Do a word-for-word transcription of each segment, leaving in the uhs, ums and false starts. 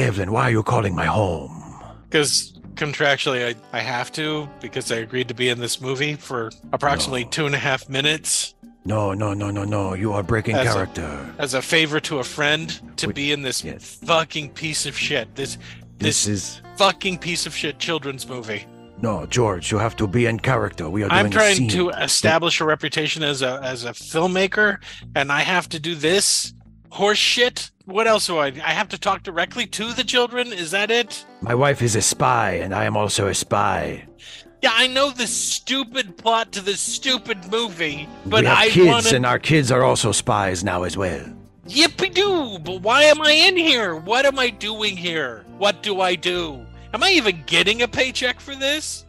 Devlin, why are you calling my home? Because contractually I, I have to, because I agreed to be in this movie for approximately no. two and a half minutes. No, no, no, no, no. You are breaking as character. A, as a favor to a friend to Wait, be in this yes. fucking piece of shit. This, this, this is fucking piece of shit children's movie. No, George, you have to be in character. We are doing I'm trying a scene. to establish a reputation as a as a filmmaker, and I have to do this horse shit. What else do I? I have to talk directly to the children. Is that it? My wife is a spy, and I am also a spy. Yeah, I know the stupid plot to this stupid movie, but we have I kids, wanted... and our kids are also spies now as well. Yippee-doo! But why am I in here? What am I doing here? What do I do? Am I even getting a paycheck for this?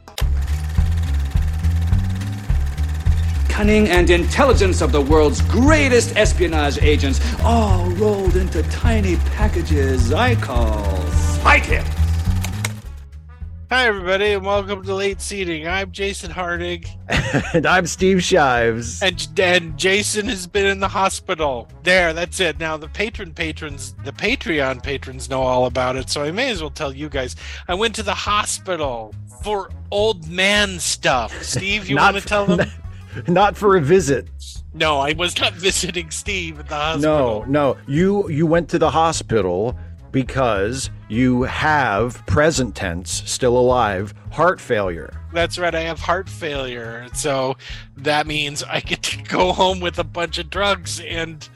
Cunning and intelligence of the world's greatest espionage agents, all rolled into tiny packages I call Spy Kids. Hi, everybody, and welcome to Late Seating. I'm Jason Harding. And I'm Steve Shives. And, and Jason has been in the hospital. There, that's it. Now, the patron patrons, the Patreon patrons know all about it, so I may as well tell you guys. I went to the hospital for old man stuff. Steve, you want to tell them? Not for a visit. No, I was not visiting Steve at the hospital. No, no. You, you went to the hospital because you have, present tense, still alive, heart failure. That's right, I have heart failure. So that means I get to go home with a bunch of drugs, and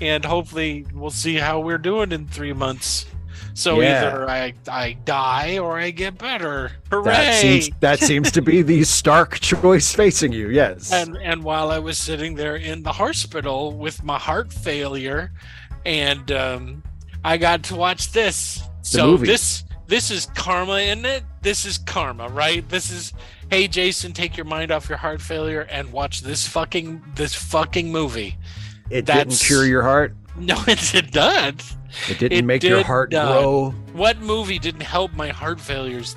and hopefully we'll see how we're doing in three months. So yeah. either I, I die or I get better. Hooray! That seems, that seems to be the stark choice facing you, yes. And, and while I was sitting there in the hospital with my heart failure, and um, I got to watch this. So movie. this this is karma, isn't it? This is karma, right? This is, hey, Jason, take your mind off your heart failure and watch this fucking this fucking movie. It That's, didn't cure your heart? No, it did not. It didn't it make did your heart not. grow? What movie didn't help my heart failures?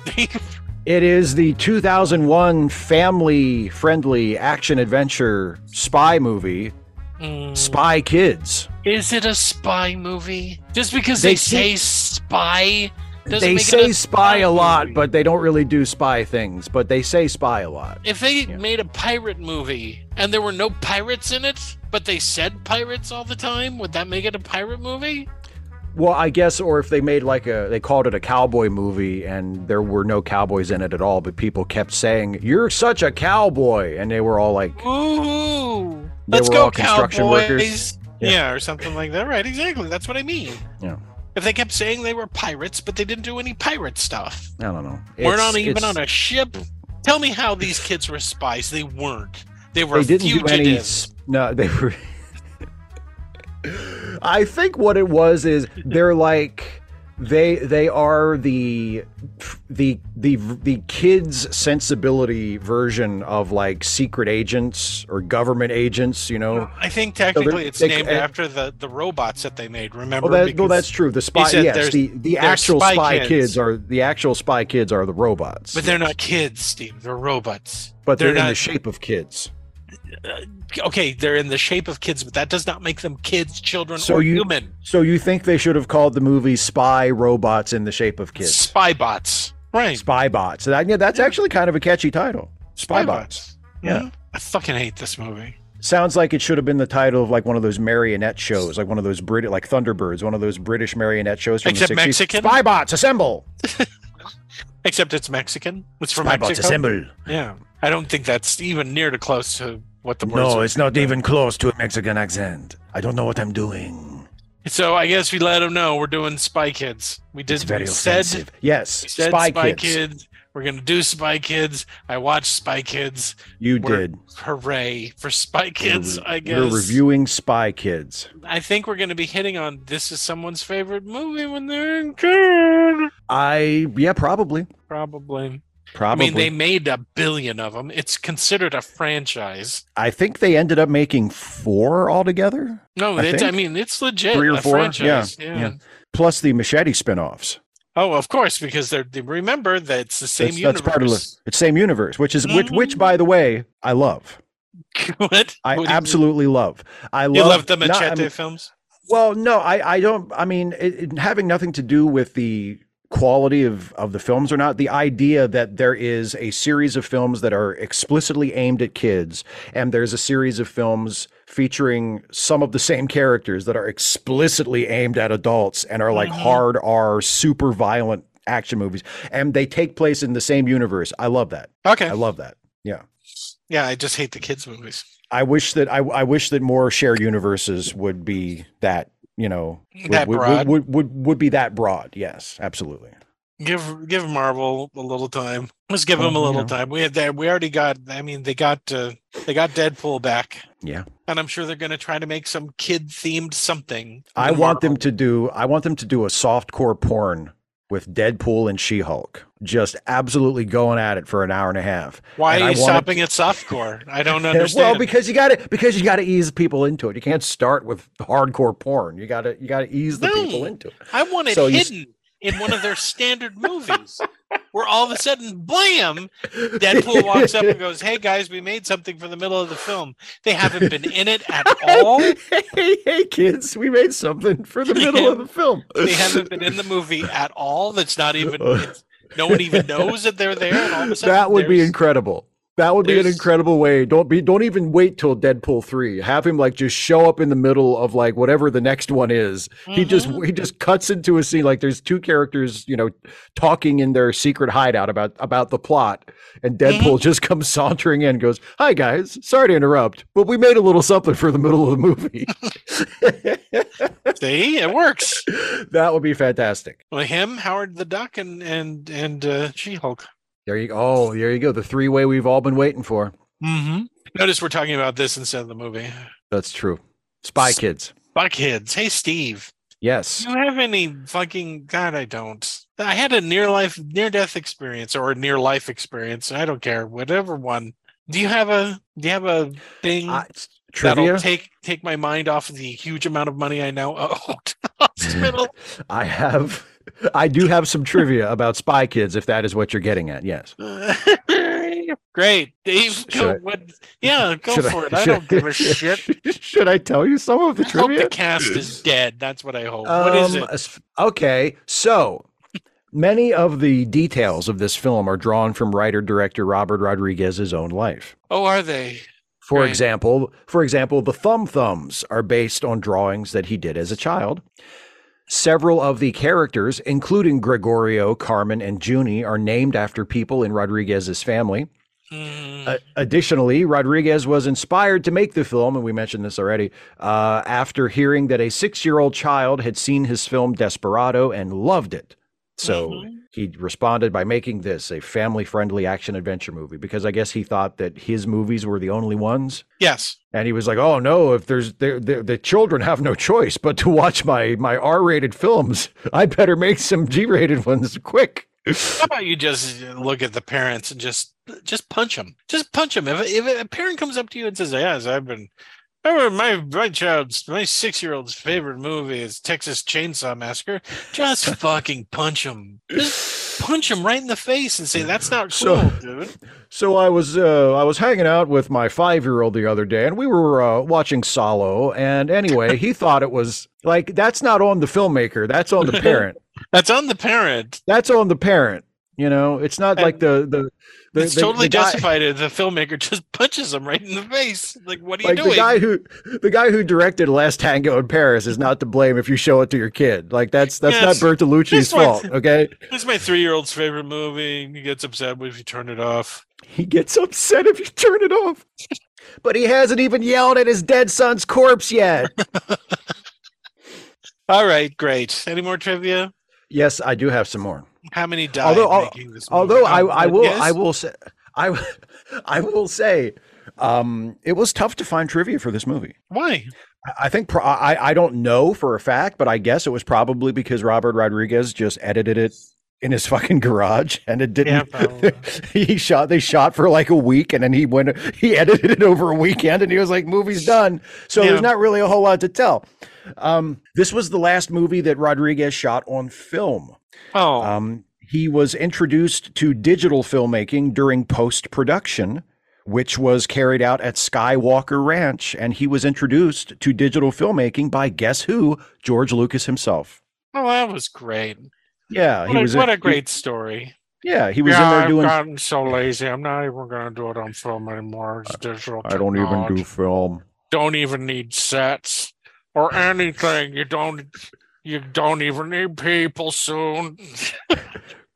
It is the two thousand one family-friendly action-adventure spy movie, mm. Spy Kids. Is it a spy movie? Just because they, they say spy doesn't They make say it a spy a lot, movie. But they don't really do spy things. But they say spy a lot. If they yeah. made a pirate movie and there were no pirates in it, but they said pirates all the time, would that make it a pirate movie? Well, I guess, or if they made like a, they called it a cowboy movie and there were no cowboys in it at all, but people kept saying, you're such a cowboy. And they were all like, ooh, they let's were go all construction cowboys. Workers. Yeah. yeah, or something like that. Right, exactly. That's what I mean. Yeah. If they kept saying they were pirates, but they didn't do any pirate stuff. I don't know. It's, we're not even on a ship. Tell me how these kids were spies. They weren't. They were they didn't fugitives. Do any, no, they were... I think what it was is they're like... They they are the the the the kids' sensibility version of like secret agents or government agents, you know. I think technically so it's they, named they, after the, the robots that they made. Remember? Well, that, well that's true. The spy, yes, the the actual spy, spy kids. kids are the actual spy kids are the robots. But they're not kids, Steve. They're robots. But they're, they're in not, the shape of kids. Okay, they're in the shape of kids, but that does not make them kids, children, so or you, human. So you think they should have called the movie Spy Robots in the Shape of Kids? Spy Bots. Right. Spy Bots. That, yeah, that's actually kind of a catchy title. Spy, Spy Bots. Bots. Yeah. Mm-hmm. I fucking hate this movie. Sounds like it should have been the title of like one of those marionette shows, like one of those Brit, like Thunderbirds, one of those British marionette shows from Except the sixties. Mexican? Spy Bots, assemble! Except it's Mexican. It's from Spy Bots, assemble. Yeah. I don't think that's even near to close to what the words No, are. It's not even close to a Mexican accent. I don't know what I'm doing. So I guess we let them know we're doing Spy Kids. We did. It's very we offensive. Said, yes, we said Spy, Spy Kids. Kids. We're going to do Spy Kids. I watched Spy Kids. You we're, did. Hooray for Spy Kids, re- I guess. We're reviewing Spy Kids. I think we're going to be hitting on this is someone's favorite movie when they're in kid. I, yeah, probably. Probably. Probably. I mean, they made a billion of them. It's considered a franchise. I think they ended up making four altogether. No, I, it's, I mean, it's legit. Three or a four. Franchise. Yeah. Yeah. yeah. Plus the Machete spinoffs. Oh, of course, because they're they remember that it's the same that's, universe. That's part of the it's same universe, which is mm-hmm. which, which, by the way, I love. What? I what absolutely mean? love. I love, you love the Machete not, films? Well, no, I, I don't. I mean, it, it, having nothing to do with the quality of, of the films or not, the idea that there is a series of films that are explicitly aimed at kids, and there's a series of films featuring some of the same characters that are explicitly aimed at adults and are like mm-hmm. hard R, super violent action movies, and they take place in the same universe. I love that. Okay. I love that. Yeah. Yeah, I just hate the kids' movies. I wish that I, I wish that more shared universes would be that, you know, would, that broad. Would, would, would, would be that broad. Yes, absolutely. Give give Marvel a little time. Let's give oh, them a little you know. time. We had that. We already got. I mean, they got uh, they got Deadpool back. Yeah, and I'm sure they're going to try to make some kid themed something. I Marvel. want them to do. I want them to do a softcore porn with Deadpool and She-Hulk, just absolutely going at it for an hour and a half. Why and are you stopping to... at softcore? I don't understand. Well, because you got to because you got to ease people into it. You can't start with hardcore porn. You got to you got to ease the no, people into it. I want it so hidden you... in one of their standard movies, where all of a sudden, blam, Deadpool walks up and goes, "Hey guys, we made something for the middle of the film." They haven't been in it at all. Hey, hey kids, we made something for the middle of the film. They haven't been in the movie at all. That's not even, it's, no one even knows that they're there. And all of a sudden, that would be incredible. That would be There's, an incredible way. Don't be, don't even wait till Deadpool three. Have him like just show up in the middle of like whatever the next one is. Mm-hmm. He just he just cuts into a scene like there's two characters, you know, talking in their secret hideout about about the plot, and Deadpool mm-hmm. just comes sauntering in and goes, "Hi guys, sorry to interrupt, but we made a little something for the middle of the movie." See, it works. That would be fantastic. Well, him, Howard the Duck, and and and uh, She-Hulk. There you go. Oh, there you go. The three-way we've all been waiting for. Mm-hmm. Notice we're talking about this instead of the movie. That's true. Spy Kids. Spy Kids. Hey, Steve. Yes. Do you have any fucking... God, I don't. I had a near-life, near-death experience or a near-life experience. I don't care. Whatever one. Do you have a Do you have a thing uh, that'll take, take my mind off of the huge amount of money I now owe to the hospital? I have... I do have some trivia about Spy Kids, if that is what you're getting at. Yes. Great, Dave. Go, what, yeah, go for I, it. I don't I, give a shit. Should I tell you some of the I trivia? I hope the cast is dead. That's what I hope. Um, what is it? Okay, so many of the details of this film are drawn from writer-director Robert Rodriguez's own life. Oh, are they? For right. example, for example, the thumb thumbs are based on drawings that he did as a child. Several of the characters, including Gregorio, Carmen, and Junie, are named after people in Rodriguez's family. Mm. Uh, additionally, Rodriguez was inspired to make the film, and we mentioned this already, uh, after hearing that a six-year-old child had seen his film Desperado and loved it. So mm-hmm. he responded by making this a family-friendly action-adventure movie, because I guess he thought that his movies were the only ones. Yes. And he was like, "Oh no, if there's there the children have no choice but to watch my my R-rated films. I better make some G-rated ones quick." How about you just look at the parents and just just punch them? Just punch them. If if a parent comes up to you and says, "Yes, I've been." Oh, my, my child's, my six-year-old's favorite movie is Texas Chainsaw Massacre. Just fucking punch him. Just punch him right in the face and say, "That's not cool, so, dude." So I was, uh, I was hanging out with my five-year-old the other day, and we were uh, watching Solo. And anyway, he thought it was like, that's not on the filmmaker. That's on the parent. That's on the parent. That's on the parent. You know, it's not and like the the. the it's the, totally the guy, justified. If the filmmaker just punches him right in the face. Like, what are you like doing? The guy who the guy who directed Last Tango in Paris is not to blame if you show it to your kid. Like, that's that's yes. not Bertolucci's fault. Okay, it's my three-year-old's favorite movie. He gets upset if you turn it off. He gets upset if you turn it off. But he hasn't even yelled at his dead son's corpse yet. All right, great. Any more trivia? Yes, I do have some more. How many died although, making this movie? Although I, I will, yes? I will say, I, I will say, um, it was tough to find trivia for this movie. Why? I think pro- I, I don't know for a fact, but I guess it was probably because Robert Rodriguez just edited it in his fucking garage, and it didn't. Yeah, he shot. They shot for like a week, and then he went. He edited it over a weekend, and he was like, "Movie's done." So yeah. There's not really a whole lot to tell. Um, this was the last movie that Rodriguez shot on film. Oh, um, he was introduced to digital filmmaking during post-production, which was carried out at Skywalker Ranch, and he was introduced to digital filmmaking by guess who? George Lucas himself. Oh, that was great. Yeah, what he a, was. What a great he, story. Yeah, he was yeah, in there I've doing. I've gotten so lazy. I'm not even going to do it on film anymore. It's digital. I technology. don't even do film. Don't even need sets or anything. You don't. You don't even need people soon.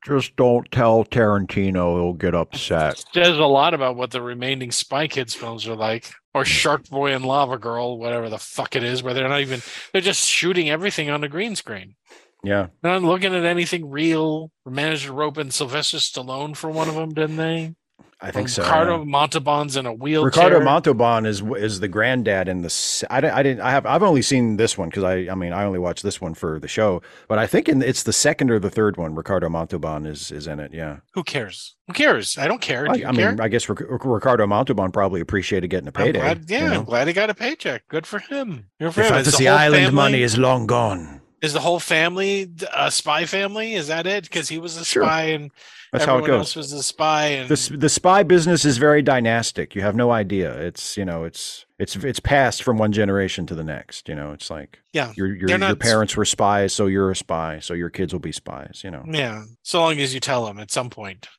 Just don't tell Tarantino; he'll get upset. There's a lot about what the remaining Spy Kids films are like, or Shark Boy and Lava Girl, whatever the fuck it is, where they're not even—they're just shooting everything on a green screen. Yeah, not looking at anything real. Managed to rope in Sylvester Stallone for one of them, didn't they? I think so. Ricardo Montalban's in a wheelchair. Ricardo Montalban is is the granddad in the. I didn't. I didn't. I have. I've only seen this one because I. I mean, I only watched this one for the show. But I think in, it's the second or the third one. Ricardo Montalban is is in it. Yeah. Who cares? Who cares? I don't care. Do you I, I care? mean, I guess Ric- Ricardo Montalban probably appreciated getting a payday. I'm glad, yeah, you know? I'm glad he got a paycheck. Good for him. Good for the him. Fantasy the Island family... money is long gone. Is the whole family a spy family? Is that it? Because he was a sure. spy and That's everyone how it goes. else was a spy. And... The, the spy business is very dynastic. You have no idea. It's, you know, it's it's it's passed from one generation to the next. You know, it's like yeah, your your, not... your parents were spies, so you're a spy, so your kids will be spies. You know, yeah. So long as you tell them at some point.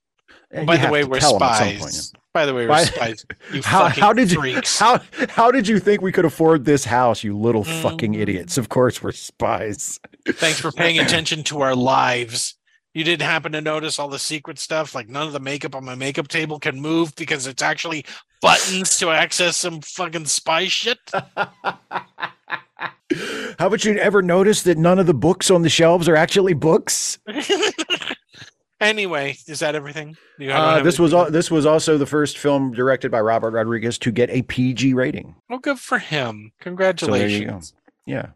Well, by, the way, point, yeah. by the way, we're by, spies. By the way, we're spies. How, how did you freaks. how how did you think we could afford this house? You little mm. fucking idiots! Of course, we're spies. Thanks for paying attention to our lives. You didn't happen to notice all the secret stuff, like none of the makeup on my makeup table can move because it's actually buttons to access some fucking spy shit. How about you ever notice that none of the books on the shelves are actually books? Anyway, is that everything? Uh, this was al- this was also the first film directed by Robert Rodriguez to get a P G rating. Well, good for him. Congratulations. So yeah.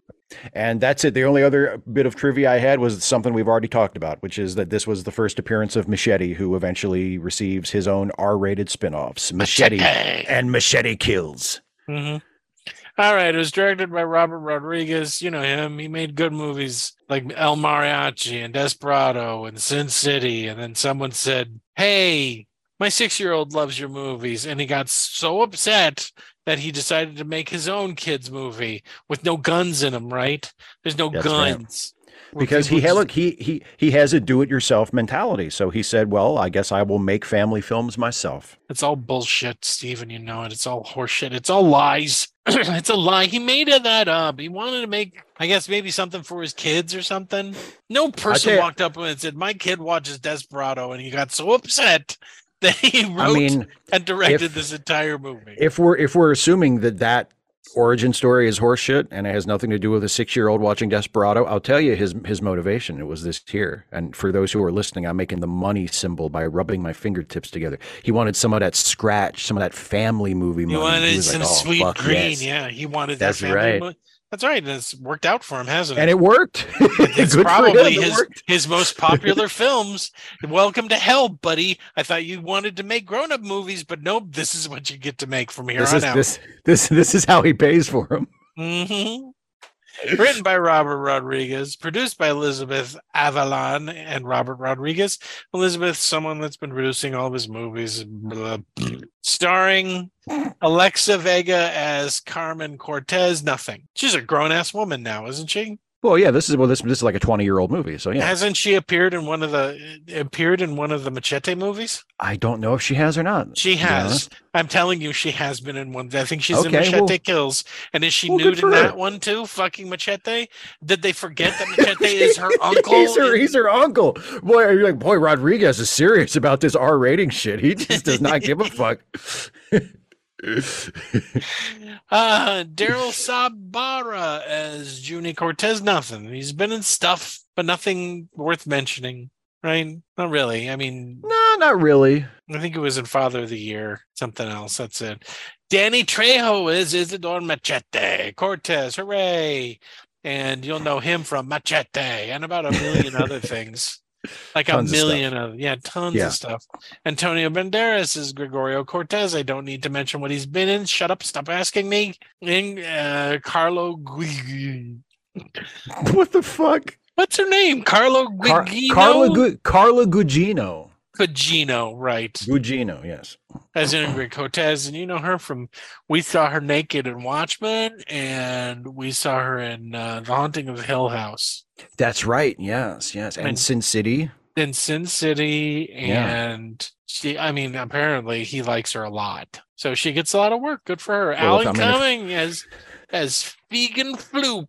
And that's it. The only other bit of trivia I had was something we've already talked about, which is that this was the first appearance of Machete, who eventually receives his own R-rated spinoffs, Machete, Machete. and Machete Kills. Mm-hmm. All right. It was directed by Robert Rodriguez. You know him. He made good movies like El Mariachi and Desperado and Sin City. And then someone said, hey, my six-year-old loves your movies. And he got so upset that he decided to make his own kids' movie with no guns in them, right? There's no That's guns. Right. Because he look he he he has a do-it-yourself mentality, so he said, "Well, I guess I will make family films myself." It's all bullshit, Steven. You know it. It's all horseshit. It's all lies. It's a lie. He made that up. He wanted to make, I guess, maybe something for his kids or something. No person walked up and said, "My kid watches Desperado," and he got so upset that he wrote I mean, and directed if, this entire movie. If we're if we're assuming that that. origin story is horseshit and it has nothing to do with a six-year-old watching Desperado, I'll tell you his his motivation. It was this here. And for those who are listening, I'm making the money symbol by rubbing my fingertips together. He wanted some of that scratch, some of that family movie money. He wanted he some like, oh, sweet green. Yes. Yeah, he wanted that That's family right. money. That's right. It's worked out for him, hasn't it? And it worked. It's Good probably it his, worked. his most popular films. Welcome to hell, buddy. I thought you wanted to make grown-up movies, but nope, this is what you get to make from here this on is, out. This, this, this is how he pays for them. Mm-hmm. Written by Robert Rodriguez, produced by Elizabeth Avalon and Robert Rodriguez. Elizabeth, someone that's been producing all of his movies. Blah, blah. Starring Alexa Vega as Carmen Cortez. Nothing. She's a grown-ass woman now, isn't she? Well, yeah. This is well. This, this is like a twenty-year-old movie. So yeah. Hasn't she appeared in one of the appeared in one of the Machete movies? I don't know if she has or not. She has. I'm telling you, she has been in one. I think she's okay, in Machete well, Kills. And is she well, nude in that her. one too? Fucking Machete. Did they forget that Machete is her uncle? He's her, and... he's her uncle. Boy, you're like, boy, Rodriguez is serious about this R rating shit. He just does not give a fuck. uh Daryl Sabara as Junie Cortez. Nothing. He's been in stuff, but nothing worth mentioning, right? Not really. I mean, no, not really. I think it was in Father of the Year, something else. That's it. Danny Trejo is Isidore Machete Cortez. Hooray! And you'll know him from Machete and about a million other things. Like tons a million of, of yeah, tons yeah. of stuff. Antonio Banderas is Gregorio Cortez. I don't need to mention what he's been in. Shut up! Stop asking me. And uh, Carla Gugino. What the fuck? What's her name? Carla Gugino. Car- Carla Gu- Carla Gugino. Gugino, right. Gugino, yes. As Ingrid Cortez, and you know her from, we saw her naked in Watchmen, and we saw her in uh, The Haunting of Hill House. That's right, yes, yes. And, and Sin City. In Sin City, and yeah. she, I mean, apparently he likes her a lot. So she gets a lot of work. Good for her. Well, Alan Cumming as as Fegan Floop.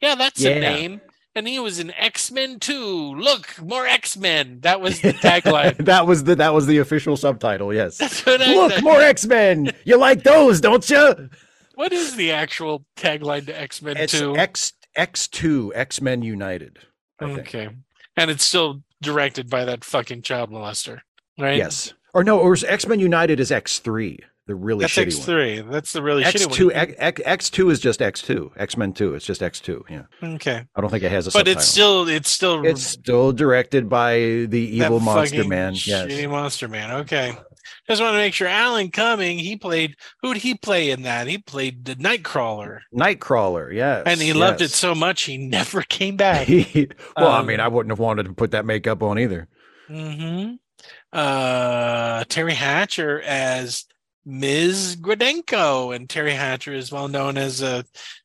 Yeah, that's yeah. a name. And he was in X-Men two. Look, more X-Men. That was the tagline. that was the that was the official subtitle, yes. That's what I Look, said. More X-Men. You like those, don't you? What is the actual tagline to X-Men it's two? X X two, X-Men United. I okay. Think. And it's still directed by that fucking child molester, right? Yes. Or no, or X-Men United is X three, the really That's shitty X three. One. That's the really X two, shitty one. X, X2 is just X two. X-Men two, it's just X two, yeah. Okay. I don't think it has a But subtitle. it's still it's still It's still directed by the evil monster man. Yes. Shitty monster man. Okay. Just want to make sure. Alan Cumming, he played, who'd he play in that? He played the Nightcrawler. Nightcrawler, yes. And he yes. loved it so much, he never came back. he, well, um, I mean, I wouldn't have wanted to put that makeup on either. Mm-hmm. Uh, Teri Hatcher as Miz Gradenko. And Teri Hatcher is well known as a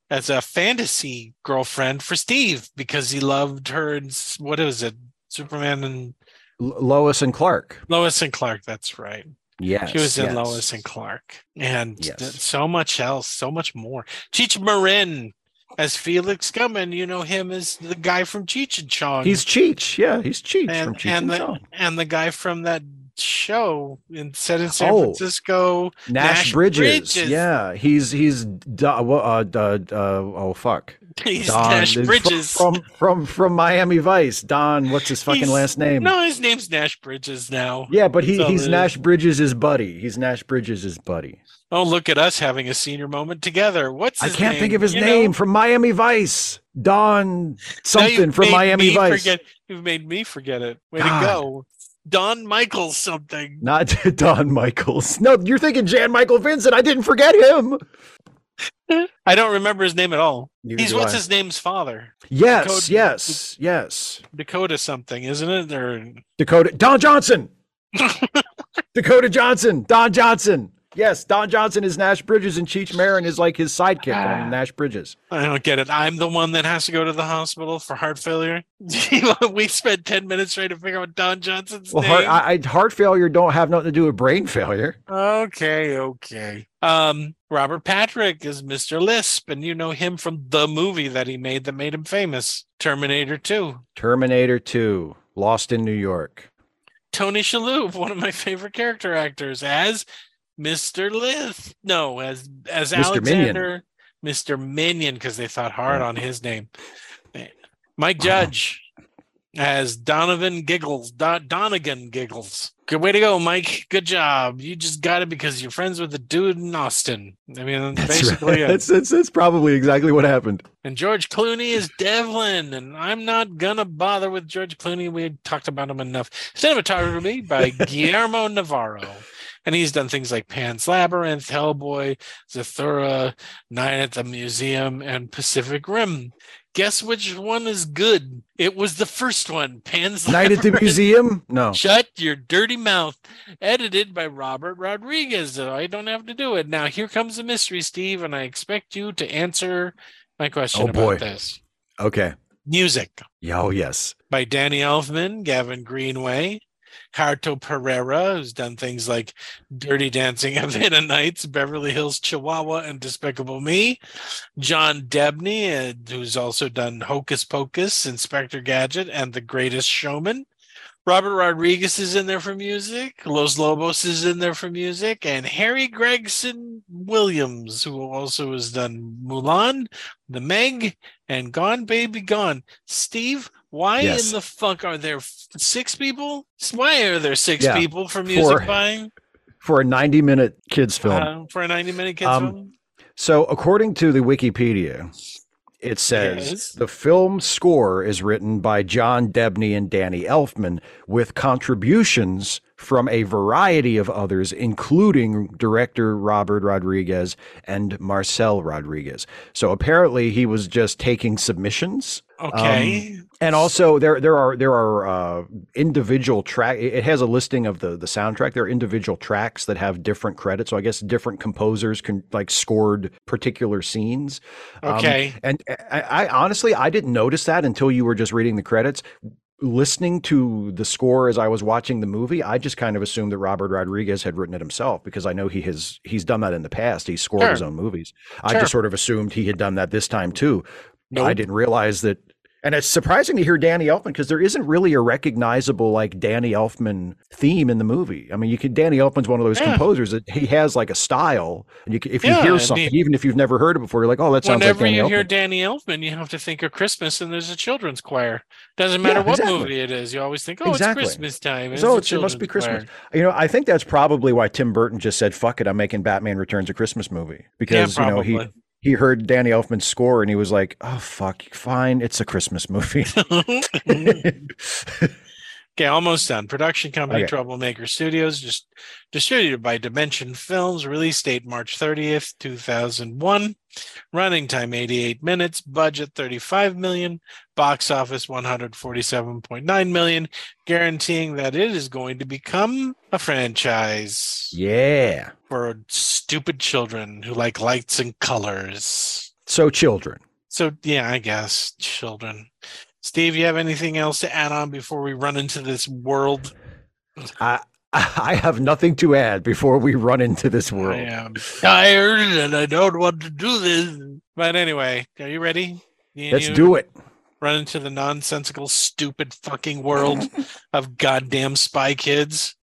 as a fantasy girlfriend for Steve, because he loved her in, what was it, Superman and... Lois and Clark. Lois and Clark, that's right. Yeah, she was in yes. Lois and Clark, and yes. so much else, so much more. Cheech Marin as Felix Gummon. You know him as the guy from Cheech and Chong. He's Cheech, yeah, he's Cheech and, from Cheech and, and the, Chong, and the guy from that show in set in San oh, Francisco, Nash, Nash Bridges. Bridges. Yeah, he's he's uh, uh, uh, oh fuck. He's Don, Nash Bridges from, from from from Miami Vice. Don, what's his fucking he's, last name? No, his name's Nash Bridges now. Yeah, but he, he's Nash Bridges' buddy. He's Nash Bridges' buddy. Oh, look at us having a senior moment together. What's his I can't name? think of his you name know? From Miami Vice. Don something from Miami Vice. Forget, you've made me forget it. Way God. to go. Don Michaels something. Not Don Michaels. No, you're thinking Jan Michael Vincent. I didn't forget him. I don't remember his name at all. Neither He's what's I. his name's father. Yes, Dakota, yes, yes. Dakota something, isn't it? Or Dakota Don Johnson. Dakota Johnson. Don Johnson. Yes, Don Johnson is Nash Bridges, and Cheech Marin is like his sidekick ah, on Nash Bridges. I don't get it. I'm the one that has to go to the hospital for heart failure. We spent ten minutes trying to figure out Don Johnson's well, name. Heart, I, heart failure don't have nothing to do with brain failure. Okay, okay. Um, Robert Patrick is Mister Lisp, and you know him from the movie that he made that made him famous, Terminator two. Terminator two, Lost in New York. Tony Shalhoub, one of my favorite character actors, as... Mister Lith, no, as as Mister Alexander, Minion. Mister Minion, because they thought hard on his name. Mike Judge wow. as Donovan Giggles, Don- Donegan Giggles. Good way to go, Mike. Good job. You just got it because you're friends with the dude in Austin. I mean, that's basically, right. that's, that's that's probably exactly what happened. And George Clooney is Devlin, and I'm not gonna bother with George Clooney. We talked about him enough. Cinematography by Guillermo Navarro. And he's done things like Pan's Labyrinth, Hellboy, Zathura, Night at the Museum, and Pacific Rim. Guess which one is good? It was the first one, Pan's Labyrinth. Night at the Museum? No. Shut your dirty mouth. Edited by Robert Rodriguez. I don't have to do it. Now, here comes the mystery, Steve, and I expect you to answer my question oh, about boy. this. Okay. Music. Oh, yes. By Danny Elfman, Gavin Greenway. Carto Pereira, who's done things like Dirty Dancing, Havana Nights, Beverly Hills Chihuahua, and Despicable Me. John Debney, uh, who's also done Hocus Pocus, Inspector Gadget, and The Greatest Showman. Robert Rodriguez is in there for music. Los Lobos is in there for music. And Harry Gregson-Williams, who also has done Mulan, The Meg, and Gone Baby Gone. Steve, why yes. in the fuck are there six people? Why are there six yeah. people for music for, buying? For a ninety-minute kids film. Uh, for a ninety-minute kids um, film? So according to the Wikipedia... It says yes. the film score is written by John Debney and Danny Elfman with contributions from a variety of others, including director Robert Rodriguez and Marcel Rodriguez. So apparently he was just taking submissions. Okay. Um, and also there there are there are uh, individual track. It has a listing of the the soundtrack. There are individual tracks that have different credits. So I guess different composers can like scored particular scenes. Okay. Um, and I, I honestly I didn't notice that until you were just reading the credits. Listening to the score as I was watching the movie, I just kind of assumed that Robert Rodriguez had written it himself, because I know he has he's done that in the past. He scored sure. his own movies. Sure. I just sort of assumed he had done that this time too. Nope. I didn't realize that. And it's surprising to hear Danny Elfman, because there isn't really a recognizable like Danny Elfman theme in the movie. I mean, you could Danny Elfman's one of those yeah. composers that he has like a style. And you can, if yeah, you hear something, the, even if you've never heard it before, you're like, oh, that sounds like Danny Elfman. Whenever you hear Danny Elfman, you have to think of Christmas, and there's a children's choir. Doesn't matter yeah, what exactly. movie it is, you always think, oh, exactly. it's Christmas time. It's so it's, it must be Christmas. Choir. You know, I think that's probably why Tim Burton just said, "Fuck it, I'm making Batman Returns a Christmas movie," because yeah, you know he. He heard Danny Elfman's score and he was like, oh, fuck, fine. It's a Christmas movie. Okay, almost done. Production company, okay. Troublemaker Studios, just distributed by Dimension Films, release date March thirtieth, two thousand one, running time eighty-eight minutes, budget thirty-five million dollars, box office one hundred forty-seven point nine million dollars, guaranteeing that it is going to become a franchise. Yeah. For stupid children who like lights and colors. So children. So, yeah, I guess children. Steve, you have anything else to add on before we run into this world? I I have nothing to add before we run into this world. I am tired and I don't want to do this. But anyway, are you ready? You, Let's you do it. Run into the nonsensical, stupid fucking world of goddamn Spy Kids.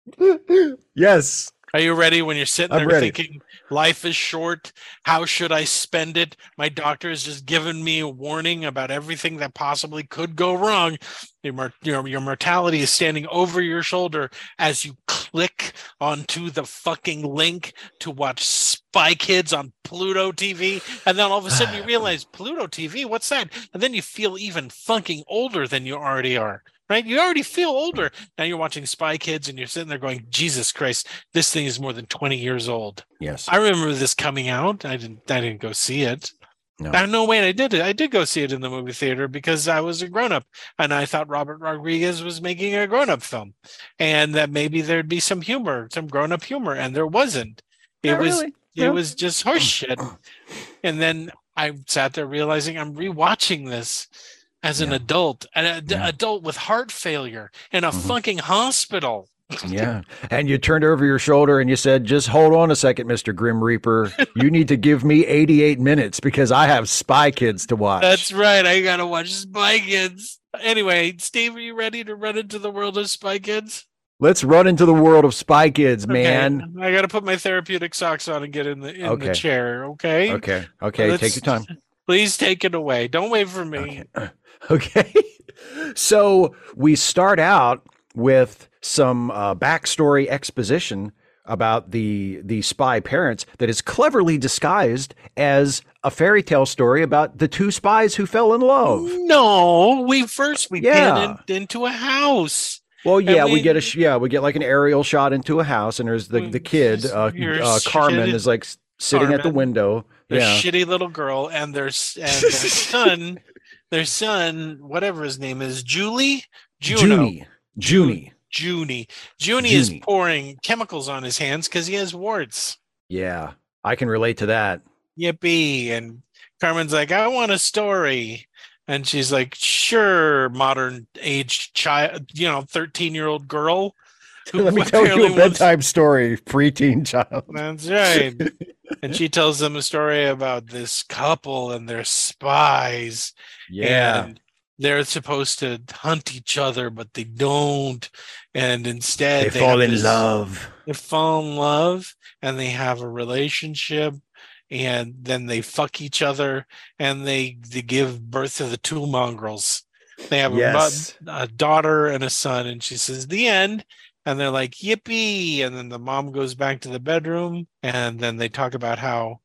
Yes. Are you ready when you're sitting I'm there ready. Thinking, life is short, how should I spend it? My doctor has just given me a warning about everything that possibly could go wrong. Your, your, your mortality is standing over your shoulder as you click onto the fucking link to watch Spy Kids on Pluto T V. And then all of a sudden you realize, Pluto T V, what's that? And then you feel even fucking older than you already are. Right? You already feel older. Now you're watching Spy Kids and you're sitting there going, Jesus Christ, this thing is more than twenty years old. Yes. I remember this coming out. I didn't I didn't go see it. No. I, no, wait, I did it. I did go see it in the movie theater because I was a grown-up and I thought Robert Rodriguez was making a grown-up film and that maybe there'd be some humor, some grown-up humor, and there wasn't. It Not was really. It no. was just horse shit. And then I sat there realizing I'm rewatching this as an yeah. adult, an ad- yeah. adult with heart failure in a mm-hmm. fucking hospital. Yeah. And you turned over your shoulder and you said, just hold on a second, Mister Grim Reaper. You need to give me eighty-eight minutes because I have Spy Kids to watch. That's right. I got to watch Spy Kids. Anyway, Steve, are you ready to run into the world of Spy Kids? Let's run into the world of Spy Kids, man. Okay. I got to put my therapeutic socks on and get in the, in okay. the chair. Okay. Okay. Okay. Let's, take your time. Please take it away. Don't wait for me. Okay. Okay, so we start out with some uh, backstory exposition about the the spy parents that is cleverly disguised as a fairy tale story about the two spies who fell in love. No, we first we yeah. get in, into a house. Well, yeah, we, we get a yeah we get like an aerial shot into a house, and there's the we, the kid uh, uh, Carmen is like sitting Carmen, at the window. The yeah. shitty little girl, and their and their son. Their son, whatever his name is, Julie? Juno. Junie. Junie. Junie. Junie is pouring chemicals on his hands because he has warts. Yeah, I can relate to that. Yippee. And Carmen's like, I want a story. And she's like, sure, modern age child, you know, thirteen-year-old girl. Let me tell you a bedtime was... story, preteen child. That's right. And she tells them a story about this couple and their spies. Yeah. And they're supposed to hunt each other, but they don't. And instead, they, they fall in this, love. They fall in love and they have a relationship. And then they fuck each other and they, they give birth to the two mongrels. They have yes. a, a daughter and a son. And she says, the end. And they're like, yippee. And then the mom goes back to the bedroom. And then they talk about how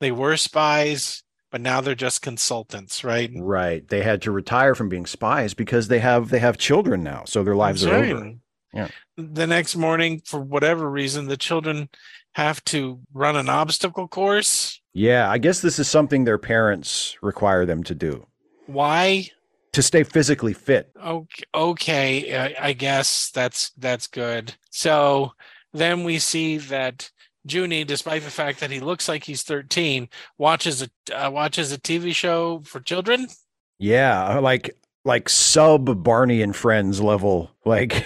they were spies, but now they're just consultants, right? Right. They had to retire from being spies because they have they have children now. So their lives That's are right. over. Yeah. The next morning, for whatever reason, the children have to run an obstacle course. Yeah, I guess this is something their parents require them to do. Why? To stay physically fit. Okay, okay. I, I guess that's that's good. So then we see that Junie, despite the fact that he looks like he's thirteen, watches a uh, watches a T V show for children. Yeah, like like sub Barney and Friends level, like.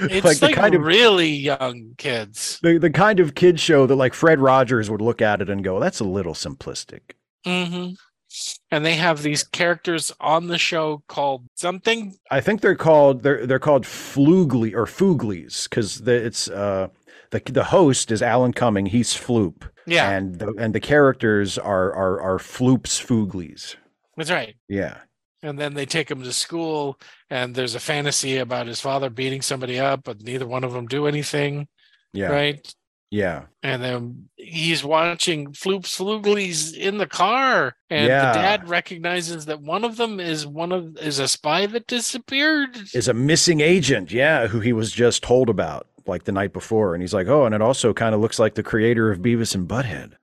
It's like, the like kind of, really young kids. The the kind of kid show that like Fred Rogers would look at it and go, that's a little simplistic. Mm-hmm. And they have these characters on the show called something. I think they're called they're they're called Flugly or Fooglies, because it's uh the the host is Alan Cumming, he's Floop. Yeah. And the and the characters are are are Floop's Fooglies. That's right. Yeah. And then they take him to school, and there's a fantasy about his father beating somebody up, but neither one of them do anything. Yeah. Right? Yeah. And then he's watching Floop's Fluglies in the car, and yeah. the dad recognizes that one of them is one of is a spy that disappeared. Is a missing agent, yeah, who he was just told about like the night before. And he's like, oh, and it also kind of looks like the creator of Beavis and Butthead.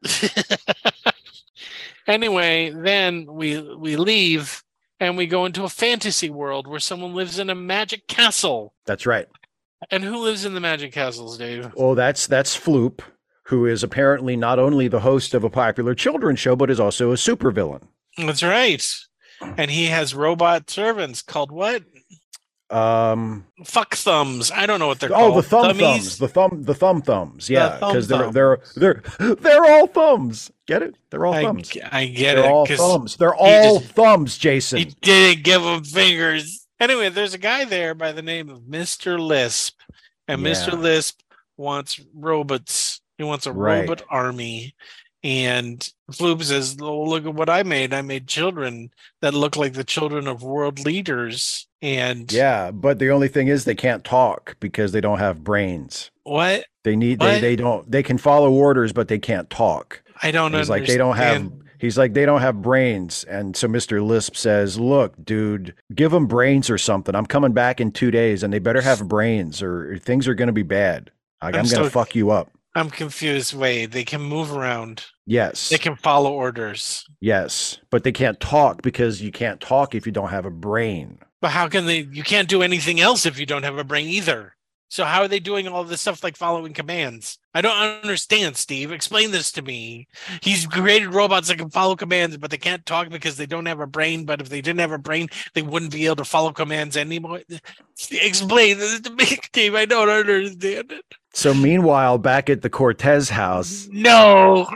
Anyway, then we we leave. And we go into a fantasy world where someone lives in a magic castle. That's right. And who lives in the magic castles, Dave? Oh, that's that's Floop, who is apparently not only the host of a popular children's show, but is also a supervillain. That's right. And he has robot servants called what? Um, fuck thumbs. I don't know what they're oh, called. Oh, the thumb Thummies? thumbs. The thumb. The thumb thumbs. Yeah, because the they're they're they're they're all thumbs. Get it? They're all I, thumbs. I get they're it. All thumbs. They're all just, thumbs. Jason. He didn't give them fingers. Anyway, there's a guy there by the name of Mister Lisp, and yeah. Mister Lisp wants robots. He wants a right. robot army. And Floop says, oh, look at what I made. I made children that look like the children of world leaders. And yeah, but the only thing is they can't talk because they don't have brains. What? They need, what? They, they don't, they can follow orders, but they can't talk. I don't know. He's understand. like, they don't have, he's like, they don't have brains. And so Mister Lisp says, look, dude, give them brains or something. I'm coming back in two days and they better have brains or things are going to be bad. Like, I'm, I'm so- going to fuck you up. I'm confused. Wait, they can move around. Yes. They can follow orders. Yes, but they can't talk because you can't talk if you don't have a brain. But how can they? You can't do anything else if you don't have a brain either. So how are they doing all this stuff like following commands? I don't understand, Steve. Explain this to me. He's created robots that can follow commands, but they can't talk because they don't have a brain. But if they didn't have a brain, they wouldn't be able to follow commands anymore. Explain this to me, Steve. I don't understand it. So meanwhile, back at the Cortez house. No.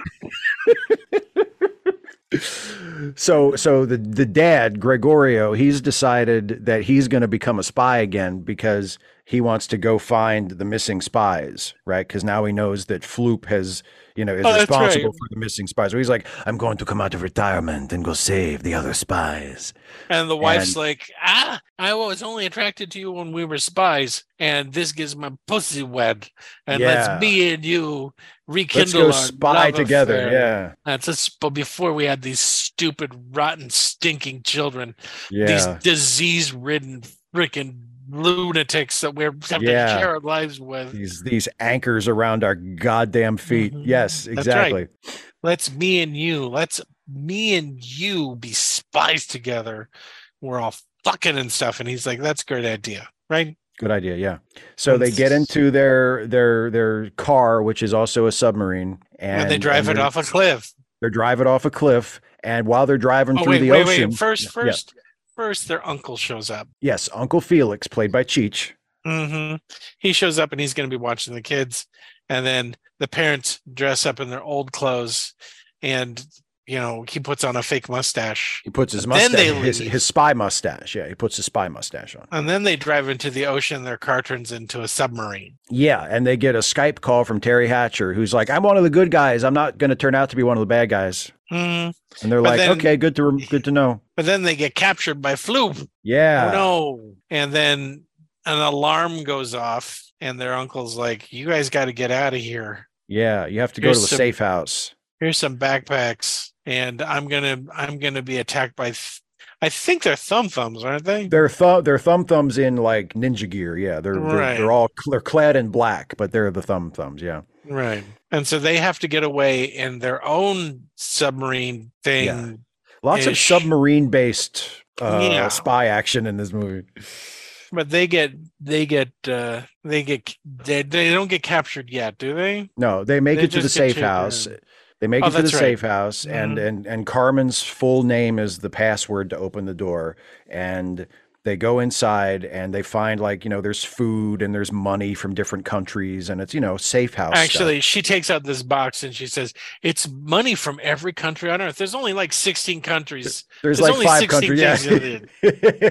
so so the, the dad, Gregorio, he's decided that he's going to become a spy again because he wants to go find the missing spies, right? Because now he knows that Floop has, you know, is oh, responsible right. for the missing spies. So he's like, I'm going to come out of retirement and go save the other spies. And the wife's and, like, ah, I was only attracted to you when we were spies, and this gets my pussy wet. And yeah. let's me and you rekindle let's go our spy together. Affair. Yeah, that's us. But before we had these stupid, rotten, stinking children, yeah. these disease-ridden, freaking lunatics that we have to yeah. share our lives with. These these anchors around our goddamn feet. Mm-hmm. Yes, exactly. That's right. Let's me and you. Let's me and you be spies together. We're all fucking and stuff. And he's like, "That's a great idea, right?" Good idea, yeah. So they get into their their their car, which is also a submarine, and, and they drive and it off a cliff. They drive it off a cliff, and while they're driving oh, through wait, the wait, ocean, wait. first, first. Yeah. First, their uncle shows up. Yes, Uncle Felix, played by Cheech. Mm-hmm. He shows up and he's going to be watching the kids. And then the parents dress up in their old clothes. And, you know, he puts on a fake mustache. He puts his mustache, then they his, his spy mustache. Yeah, he puts his spy mustache on. And then they drive into the ocean. Their car turns into a submarine. Yeah, and they get a Skype call from Teri Hatcher, who's like, I'm one of the good guys. I'm not going to turn out to be one of the bad guys. Mm. And they're but like, then, okay, good to re- good to know. But then they get captured by Floop. Yeah. Oh, no. And then an alarm goes off, and their uncle's like, "You guys got to get out of here." Yeah, you have to here's go to some, a safe house. Here's some backpacks, and I'm gonna I'm gonna be attacked by th- I think they're thumb thumbs, aren't they? They're thumb they're thumb thumbs in like ninja gear. Yeah, they're right. they're, they're all they're clad in black, but they're the thumb thumbs. Yeah, right. And so they have to get away in their own submarine thing. Yeah. Lots of submarine based uh, yeah. spy action in this movie. But they get they get uh, they get they, they don't get captured yet, do they? No, they make they it to the safe house. In. They make oh, it to the right. safe house, and, mm-hmm. and and Carmen's full name is the password to open the door. And they go inside, and they find, like, you know, there's food and there's money from different countries, and it's, you know, safe house. Actually, stuff. She takes out this box and she says, "It's money from every country on earth." There's only like sixteen countries. There's, there's like only five countries. Yeah.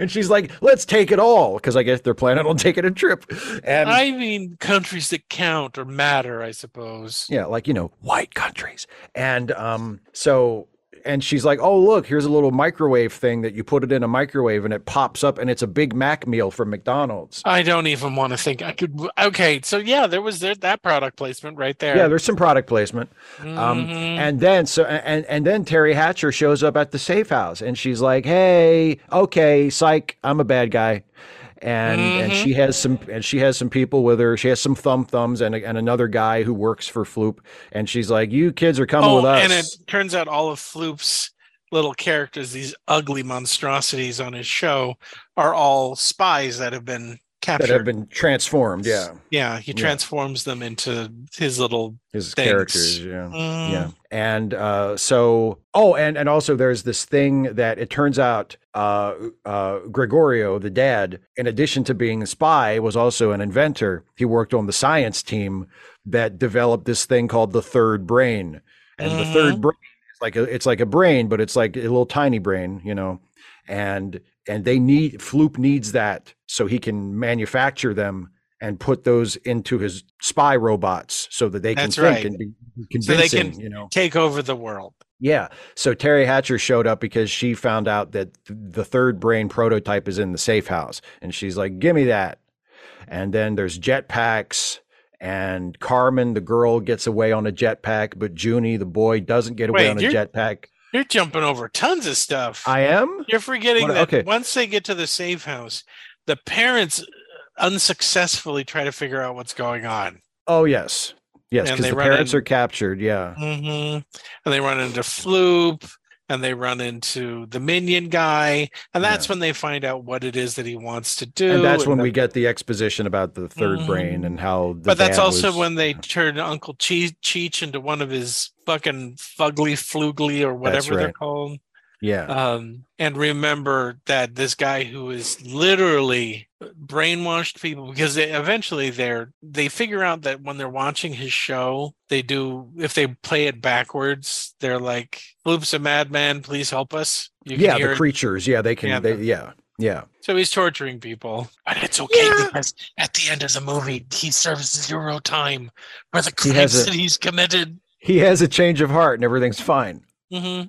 And she's like, "Let's take it all," because I guess they're planning on taking a trip. And I mean, countries that count or matter, I suppose. Yeah, like, you know, white countries, and um, so. And she's like, "Oh, look, here's a little microwave thing that you put it in a microwave and it pops up, and it's a Big Mac meal from McDonald's." I don't even want to think I could. Okay. So, yeah, there was there, that product placement right there. Yeah, there's some product placement. Mm-hmm. Um, and then so and, and then Teri Hatcher shows up at the safe house, and she's like, "Hey, OK, psych, I'm a bad guy." And mm-hmm. and she has some and she has some people with her. She has some thumb thumbs and and another guy who works for Floop. And she's like, "You kids are coming oh, with us." And it turns out all of Floop's little characters, these ugly monstrosities on his show, are all spies that have been captured, that have been transformed. Yeah, yeah. He transforms yeah. them into his little his things. characters. Yeah, mm. yeah. And uh, so oh, and and also there's this thing that it turns out. Uh, uh, Gregorio, the dad, in addition to being a spy, was also an inventor. He worked on the science team that developed this thing called the third brain. And mm-hmm. the third brain is like a, it's like a brain, but it's like a little tiny brain, you know. And and they need Floop needs that so he can manufacture them and put those into his spy robots so that they can That's think right. and be convincing, so they can you know, take over the world. Yeah. So Teri Hatcher showed up because she found out that the third brain prototype is in the safe house. And she's like, "Give me that." And then there's jetpacks, and Carmen, the girl, gets away on a jetpack. But Junie, the boy, doesn't get away Wait, on a jetpack. You're jumping over tons of stuff. I am. You're forgetting what, that okay. once they get to the safe house, the parents unsuccessfully try to figure out what's going on. Oh, yes. Yes, because the parents in, are captured, yeah. Mm-hmm. And they run into Floop, and they run into the minion guy, and that's yeah. when they find out what it is that he wants to do. And that's and when the, we get the exposition about the third mm-hmm. brain and how the But that's also was, when they yeah. turn Uncle Cheech, Cheech into one of his fucking fugly flugly or whatever right. they're called. Yeah. Um, and remember that this guy who is literally brainwashed people, because they eventually they're they figure out that when they're watching his show, they do if they play it backwards, they're like, "Floop's a madman, please help us." You can yeah, hear the creatures. It. Yeah, they can. Yeah, they, yeah, yeah. So he's torturing people, and it's okay yeah. because at the end of the movie, he serves zero time for the crimes he a, that he's committed. He has a change of heart, and everything's fine. Mm-hmm.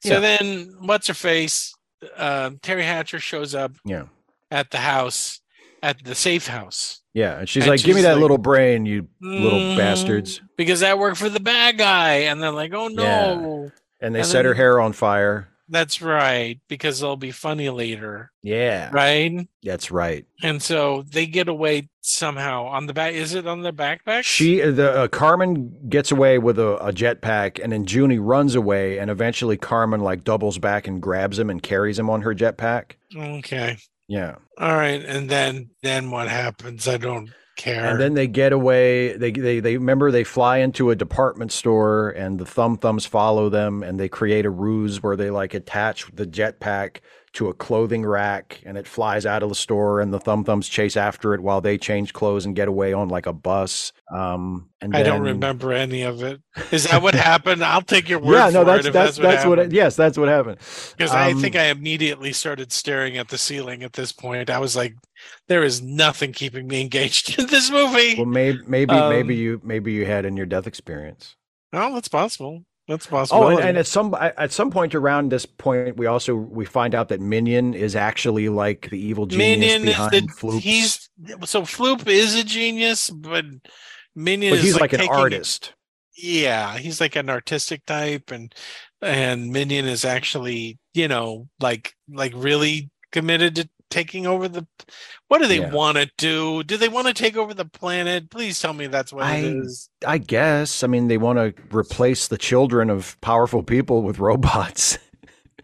So yeah. then what's her face? Uh, Teri Hatcher shows up yeah. at the house, at the safe house. Yeah. And she's and like, she's "Give me that like, little brain, you mm, little bastards. Because that worked for the bad guy." And they're like, "Oh, no." Yeah. And they and set then, her hair on fire. That's right. Because they'll be funny later. Yeah. Right? That's right. And so they get away somehow on the back. Is it on the backpack? She, the uh, Carmen gets away with a, a jetpack, and then Junie runs away, and eventually Carmen like doubles back and grabs him and carries him on her jetpack. Okay. Yeah. All right. And then, then what happens? I don't care. And then they get away. They, they, they remember they fly into a department store, and the thumb thumbs follow them, and they create a ruse where they like attach the jetpack to a clothing rack, and it flies out of the store, and the thumb thumbs chase after it while they change clothes and get away on like a bus. Um, and I then... don't remember any of it. Is that what happened? I'll take your word yeah, no, for that's, it. That's, that's, that's what, what it, yes, that's what happened. Because um, I think I immediately started staring at the ceiling at this point. I was like, there is nothing keeping me engaged in this movie. Well, maybe, maybe, um, maybe you, maybe you had in your death experience. Oh, that's possible. That's possible. Oh, and, and at some at some point around this point, we also we find out that Minion is actually like the evil genius Minion behind is the, Floop. He's so Floop is a genius, but Minion but is he's like, like an taking, artist. Yeah, he's like an artistic type, and and Minion is actually, you know, like like really committed to taking over the, what do they yeah. want to do? Do they want to take over the planet? Please tell me that's what I, it is. I guess. I mean, they want to replace the children of powerful people with robots.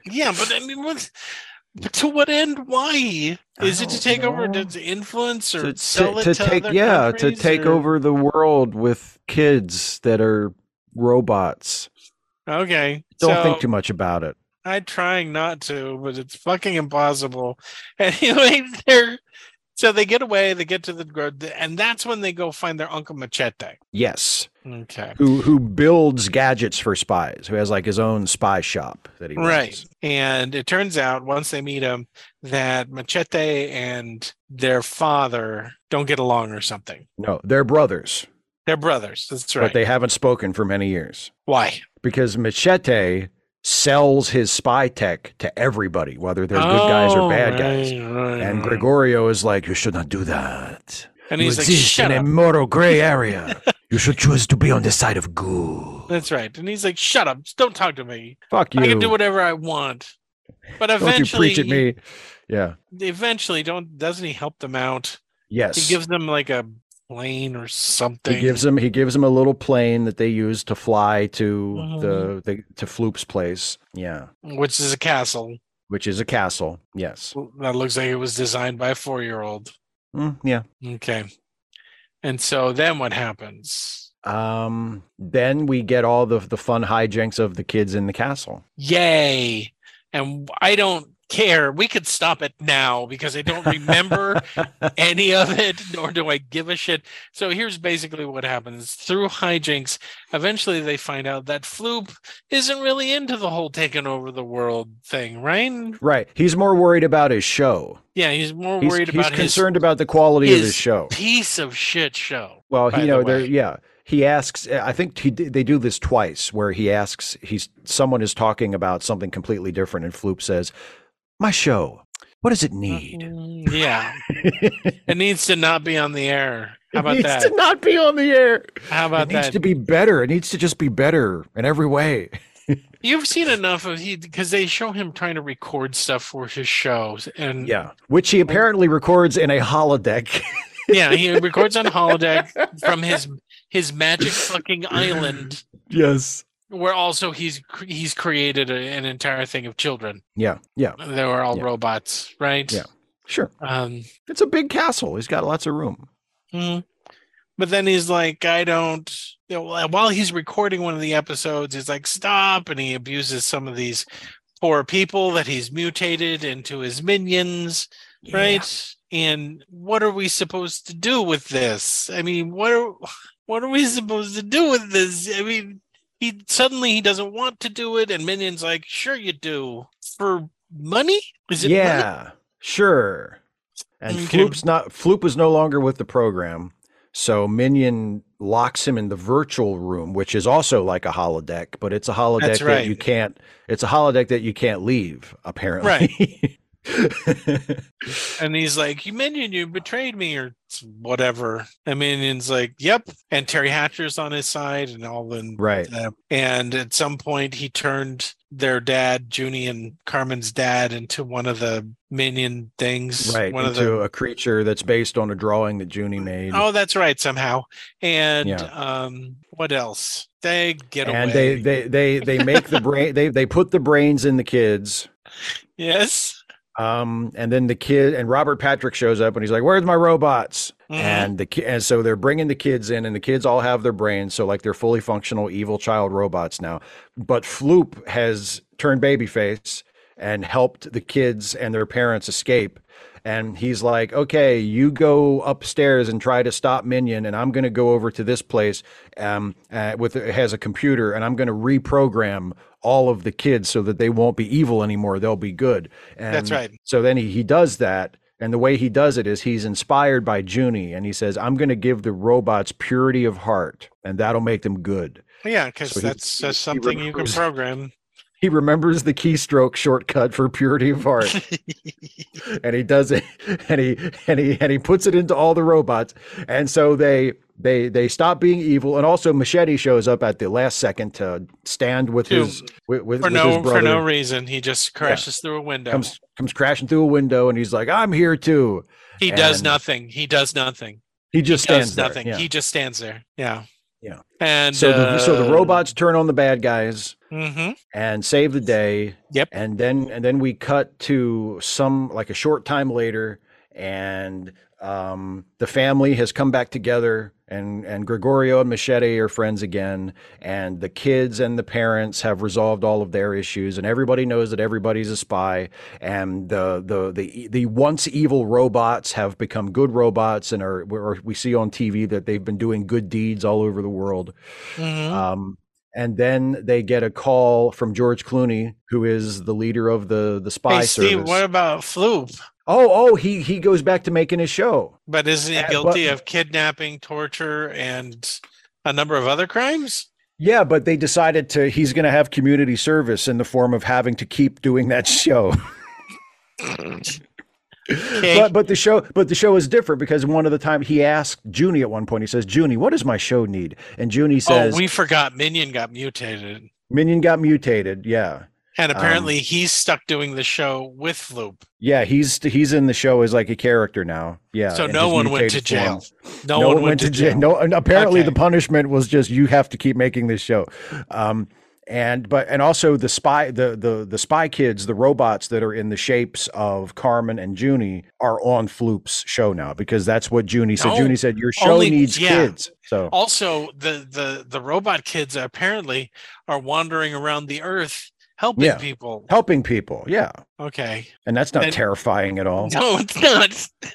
Yeah, but I mean, what, to what end? Why? Is it to take know. over to influence or to, sell to, it to, to take? Other yeah, to take or? over the world with kids that are robots. Okay, don't so, think too much about it. I'm trying not to, but it's fucking impossible. Anyway, they're so they get away, they get to the grove, and that's when they go find their Uncle Machete. Yes. Okay. Who who builds gadgets for spies, who has like his own spy shop that he runs. Right. And it turns out once they meet him that Machete and their father don't get along or something. No, they're brothers. They're brothers. That's right. But they haven't spoken for many years. Why? Because Machete sells his spy tech to everybody, whether they're oh, good guys or bad right, guys. Right, and right. Gregorio is like, you should not do that. And he's you like, exist shut in up. a moral gray area. You should choose to be on the side of good. That's right. And he's like, shut up. Don't talk to me. Fuck you. I can do whatever I want. But eventually, don't you preach at me. Yeah. Eventually, don't doesn't he help them out? Yes. He gives them like a plane or something. He gives him he gives him a little plane that they use to fly to um, the, the to Floop's place. Yeah. Which is a castle. Which is a castle. Yes. That looks like it was designed by a four-year-old. Mm, yeah. Okay. And so then what happens? Um then we get all the the fun hijinks of the kids in the castle. Yay. And I don't care. We could stop it now because I don't remember any of it, nor do I give a shit. So here's basically what happens. Through hijinks, eventually they find out that Floop isn't really into the whole taking over the world thing, right? Right. He's more worried about his show. Yeah, he's more worried he's, about he's his... He's concerned about the quality his of his show. Piece of shit show. Well, you know, the yeah. He asks, I think he, they do this twice, where he asks, he's someone is talking about something completely different, and Floop says, my show, what does it need? Yeah. It needs to not be on the air. How about that? It needs that? to not be on the air. How about that? It needs that? to be better. It needs to just be better in every way. You've seen enough of he because they show him trying to record stuff for his shows. And yeah, which he apparently records in a holodeck. Yeah, he records on holodeck from his his magic fucking island. Yes. Where also he's he's created a, an entire thing of children. Yeah, yeah. They were all yeah. robots, right? Yeah, sure. Um, it's a big castle. He's got lots of room. Mm-hmm. But then he's like, I don't... You know, while he's recording one of the episodes, he's like, stop! And he abuses some of these poor people that he's mutated into his minions, yeah. right? And what are we supposed to do with this? I mean, what are, what are we supposed to do with this? I mean... He, suddenly he doesn't want to do it, and Minion's like, sure you do. For money? Is it yeah, money? Sure. And okay. Floop's not Floop is no longer with the program, so Minion locks him in the virtual room, which is also like a holodeck, but it's a holodeck That's that right. you can't it's a holodeck that you can't leave, apparently. Right. And he's like, you Minion, you betrayed me or whatever. And Minion's like, yep. And Teri Hatcher's on his side and all in right. Uh, and at some point he turned their dad, Junie and Carmen's dad, into one of the Minion things. Right. One into of the, a creature that's based on a drawing that Junie made. Oh, that's right, somehow. And yeah. um what else? They get and away. And they they they they make the brain they they put the brains in the kids. Yes. Um, and then the kid and Robert Patrick shows up and he's like, where's my robots? Mm-hmm. And the ki- and so they're bringing the kids in and the kids all have their brains. So like they're fully functional evil child robots now, but Floop has turned babyface and helped the kids and their parents escape. And he's like, okay, you go upstairs and try to stop Minion. And I'm going to go over to this place um, uh, with it has a computer and I'm going to reprogram all of the kids so that they won't be evil anymore. They'll be good. And that's right. So then he, he does that. And the way he does it is he's inspired by Junie. And he says, I'm going to give the robots purity of heart and that'll make them good. Yeah, because so that's, that's something you can program. He remembers the keystroke shortcut for purity of heart, and he does it, and he and he and he puts it into all the robots, and so they They they stop being evil, and also Machete shows up at the last second to stand with Dude, his with, with, for with no his brother. For no reason. He just crashes yeah. through a window. Comes comes crashing through a window, and he's like, "I'm here too." He and does nothing. He does nothing. He just he stands does nothing. There. Yeah. He just stands there. Yeah. Yeah. And so, uh, the, so the robots turn on the bad guys mm-hmm. and save the day. Yep. And then and then we cut to some like a short time later, and um, the family has come back together, and and Gregorio and Machete are friends again, and the kids and the parents have resolved all of their issues, and everybody knows that everybody's a spy, and the the the the once evil robots have become good robots, and are or we see on T V that they've been doing good deeds all over the world. Mm-hmm. Um, and then they get a call from George Clooney, who is the leader of the the spy hey, Steve, service. What about Floop? Oh, oh, he he goes back to making his show. But isn't he guilty uh, but, of kidnapping, torture, and a number of other crimes? Yeah, but they decided to he's going to have community service in the form of having to keep doing that show. Okay. But but the show but the show is different, because one of the time he asked Junie at one point, he says, "Junie, what does my show need?" And Junie says, "Oh, we forgot Minion got mutated." Minion got mutated, yeah. And apparently um, he's stuck doing the show with Floop. Yeah, he's he's in the show as like a character now. Yeah. So no one went to jail. No, no one, one went to jail. jail. No, and apparently okay. the punishment was just you have to keep making this show. Um, and but and also the spy the the the spy kids, the robots that are in the shapes of Carmen and Junie, are on Floop's show now, because that's what Junie said. No, Junie said your show only, needs yeah. kids. So also the the the robot kids apparently are wandering around the earth. Helping yeah. people. Helping people, yeah. Okay. And that's not and, terrifying at all. No, it's not.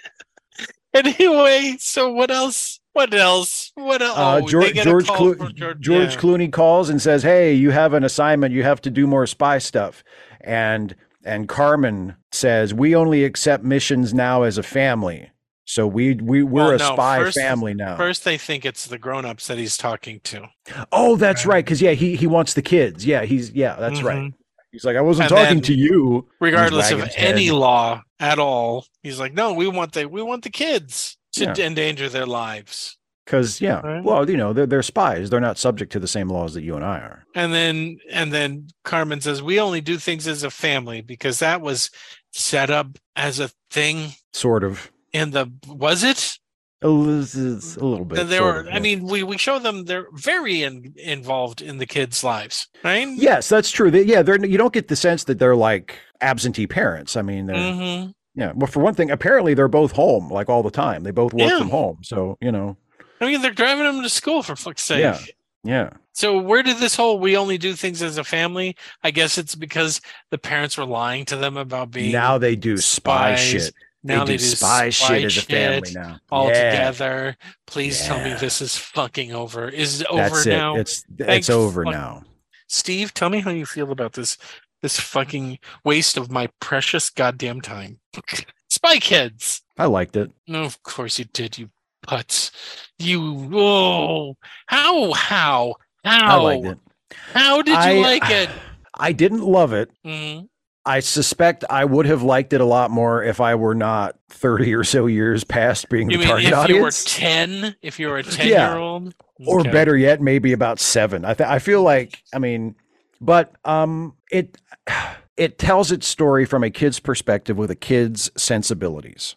Anyway, so what else? What else? What else? Uh, George, George, Clo- George, George yeah. Clooney calls and says, "Hey, you have an assignment. You have to do more spy stuff." And and Carmen says, "We only accept missions now as a family. So we, we, we're well, no, a spy first, family now." First, they think it's the grown-ups that he's talking to. Oh, that's right. Because, yeah, he, he wants the kids. Yeah, he's yeah, that's mm-hmm. right. He's like, "I wasn't and talking then, to you." Regardless of any head. law at all, he's like, "No, we want the, we want the kids to yeah. endanger their lives." Because, yeah, right. well, you know, they're, they're spies. They're not subject to the same laws that you and I are. And then, and then Carmen says, "We only do things as a family," because that was set up as a thing. Sort of. And the was it a little, a little bit? They were. Of, yeah. I mean, we we show them they're very in, involved in the kids' lives, right? Yes, that's true. They, yeah, they're. You don't get the sense that they're like absentee parents. I mean, mm-hmm. yeah. Well, for one thing, apparently they're both home like all the time. They both work yeah. from home, so you know. I mean, they're driving them to school for fuck's sake. Yeah. Yeah. So where did this whole "we only do things as a family"? I guess it's because the parents were lying to them about being now they do spy spies. shit. Now they, they do spy, spy shit as a family now. All yeah. together. Please yeah. tell me this is fucking over. Is it over That's it. now? It's Thanks it's over fuck- now. Steve, tell me how you feel about this this fucking waste of my precious goddamn time. Spy Kids. I liked it. No, of course you did, you putz. You oh how how how I liked it. How did I, you like it? I didn't love it. Mm-hmm. I suspect I would have liked it a lot more if I were not thirty or so years past being you the target audience. If you audience. were ten, if you were a ten-year-old, yeah. or okay. better yet, maybe about seven. I th- I feel like I mean, but um, it it tells its story from a kid's perspective with a kid's sensibilities.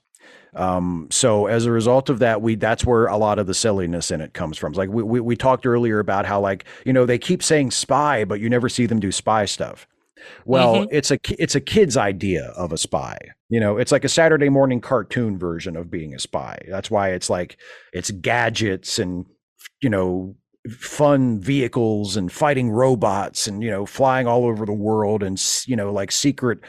Um, so as a result of that, we, that's where a lot of the silliness in it comes from. Like we we, we talked earlier about how, like, you know, they keep saying spy, but you never see them do spy stuff. Well, mm-hmm. it's a it's a kid's idea of a spy. You know, it's like a Saturday morning cartoon version of being a spy. That's why it's like it's gadgets and, you know, fun vehicles and fighting robots and, you know, flying all over the world and, you know, like secret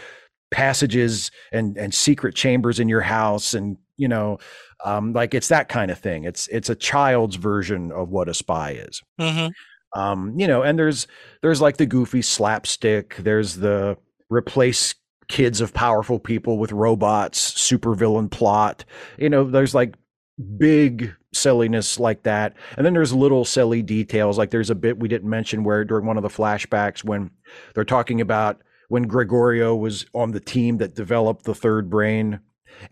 passages and, and secret chambers in your house. And, you know, um, like it's that kind of thing. It's it's a child's version of what a spy is. Mm-hmm. Um, you know, and there's there's like the goofy slapstick. There's the replace kids of powerful people with robots, supervillain plot. You know, there's like big silliness like that. And then there's little silly details. Like there's a bit we didn't mention where during one of the flashbacks when they're talking about when Gregorio was on the team that developed the third brain.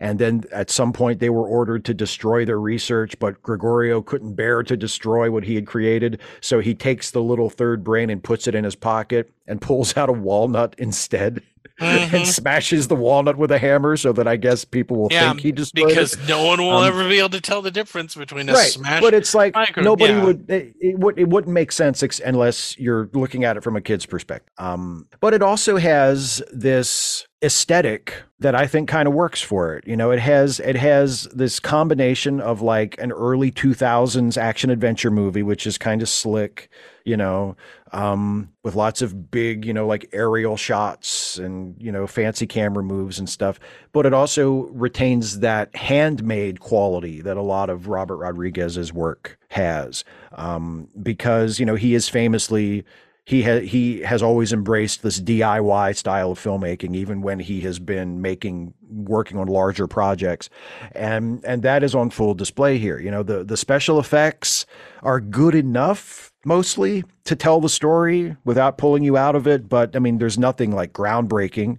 And then at some point they were ordered to destroy their research, but Gregorio couldn't bear to destroy what he had created. So he takes the little third brain and puts it in his pocket and pulls out a walnut instead. Mm-hmm. And smashes the walnut with a hammer so that I guess people will yeah, think he destroyed because it. Because no one will um, ever be able to tell the difference between a right, smash. But it's like micro, nobody yeah. would it, it would it wouldn't make sense ex- unless you're looking at it from a kid's perspective. Um, but it also has this aesthetic that I think kind of works for it. You know, it has it has this combination of like an early two thousands action adventure movie, which is kind of slick, you know, um, with lots of big, you know, like aerial shots and, you know, fancy camera moves and stuff. But it also retains that handmade quality that a lot of Robert Rodriguez's work has, um, because, you know, he is famously He, ha- he has always embraced this D I Y style of filmmaking, even when he has been making, working on larger projects. And and that is on full display here. You know, the, the special effects are good enough, mostly, to tell the story without pulling you out of it. But, I mean, there's nothing like groundbreaking.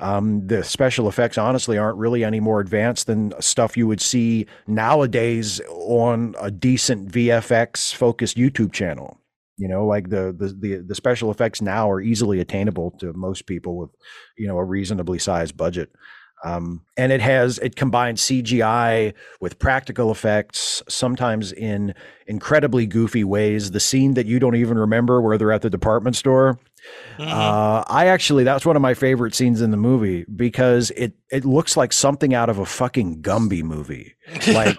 Um, the special effects, honestly, aren't really any more advanced than stuff you would see nowadays on a decent V F X-focused YouTube channel. You know, like the, the the the special effects now are easily attainable to most people with, you know, a reasonably sized budget. Um, and it has it combines C G I with practical effects, sometimes in incredibly goofy ways. The scene that you don't even remember where they're at the department store. Mm-hmm. Uh, I actually that's one of my favorite scenes in the movie because it it looks like something out of a fucking Gumby movie. Like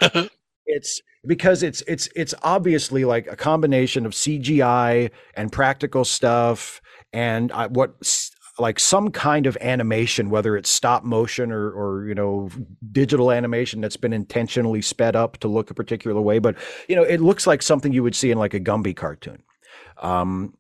it's. Because it's it's it's obviously like a combination of C G I and practical stuff and I, what like some kind of animation, whether it's stop motion or or you know digital animation that's been intentionally sped up to look a particular way. But you know it looks like something you would see in like a Gumby cartoon, um,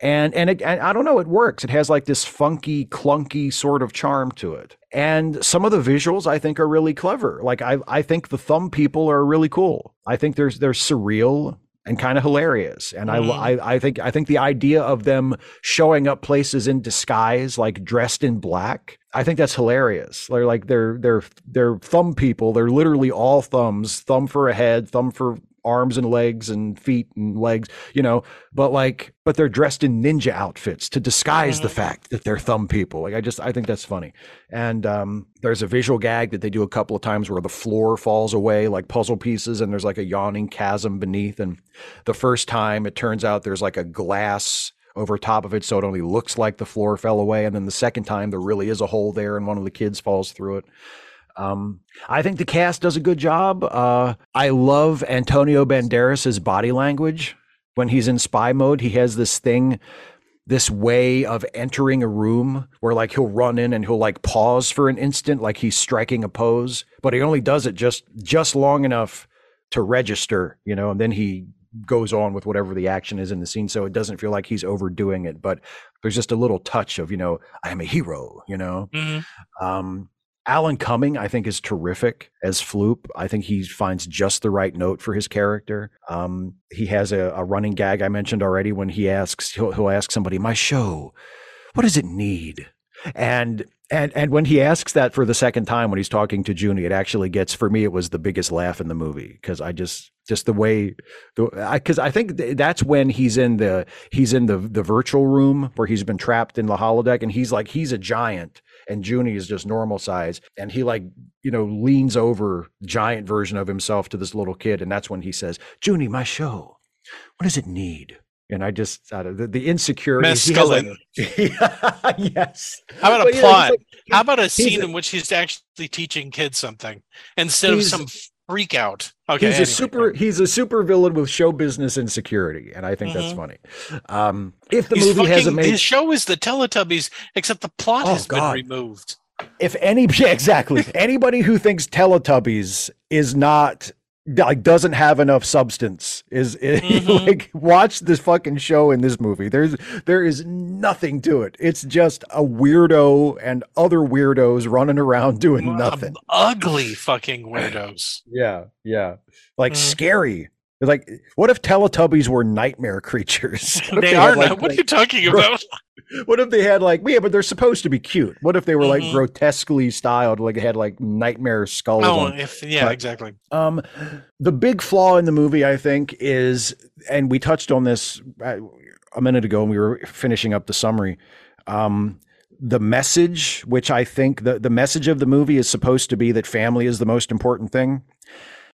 and and, it, and I don't know it works. It has like this funky, clunky sort of charm to it. And some of the visuals I think are really clever. Like I, I think the thumb people are really cool. I think they're they're surreal and kind of hilarious. And mm-hmm. I, I, I think I think the idea of them showing up places in disguise, like dressed in black, I think that's hilarious. They're like they're they're they're thumb people. They're literally all thumbs. Thumb for a head. Thumb for arms and legs and feet and legs. You know, but like but they're dressed in ninja outfits to disguise mm-hmm. the fact that they're thumb people. Like I just I think that's funny. And um, there's a visual gag that they do a couple of times where the floor falls away like puzzle pieces and there's like a yawning chasm beneath. And the first time it turns out there's like a glass over top of it so it only looks like the floor fell away. And then the second time there really is a hole there and one of the kids falls through it. Um, I think the cast does a good job. Uh, I love Antonio Banderas' body language. When he's in spy mode, he has this thing, this way of entering a room where like he'll run in and he'll like pause for an instant, like he's striking a pose, but he only does it just just long enough to register, you know, and then he goes on with whatever the action is in the scene. So it doesn't feel like he's overdoing it, but there's just a little touch of, you know, I am a hero, you know. Mm-hmm. Um, Alan Cumming, I think, is terrific as Floop. I think he finds just the right note for his character. Um, he has a, a running gag I mentioned already when he asks, he'll, he'll ask somebody, my show, what does it need? And and and when he asks that for the second time when he's talking to Junie, it actually gets, for me, it was the biggest laugh in the movie because I just, just the way, because I, I think th- that's when he's in the, he's in the, the virtual room where he's been trapped in the holodeck and he's like, he's a giant. And Junie is just normal size. And he like, you know, leans over giant version of himself to this little kid. And that's when he says, Junie, my show, what does it need? And I just, I don't, the, the insecurity. Mescaline. He has like, yes. How about but, a plot? Yeah, like, he, How about a scene a, in which he's actually teaching kids something instead of some freak out? Okay. He's anyway. a super, he's a super villain with show business insecurity. And I think mm-hmm. that's funny. Um, if the he's movie fucking, has a major. His show is the Teletubbies, except the plot oh, has God. been removed. If any, yeah, exactly. Anybody who thinks Teletubbies is not, like, doesn't have enough substance is it, mm-hmm. like watch this fucking show in this movie. There's there is nothing to it. It's just a weirdo and other weirdos running around doing well, nothing. Ugly fucking weirdos. yeah, yeah. Like mm. scary. It's like, what if Teletubbies were nightmare creatures? What they, they are like, not. What like, are you talking about? What if they had like, yeah, but they're supposed to be cute. What if they were mm-hmm. like grotesquely styled, like had like nightmare skulls? Oh, on. If, yeah, but, exactly. Um, the big flaw in the movie, I think, is, and we touched on this a minute ago when we were finishing up the summary. Um, the message, which I think the, the message of the movie is supposed to be that family is the most important thing.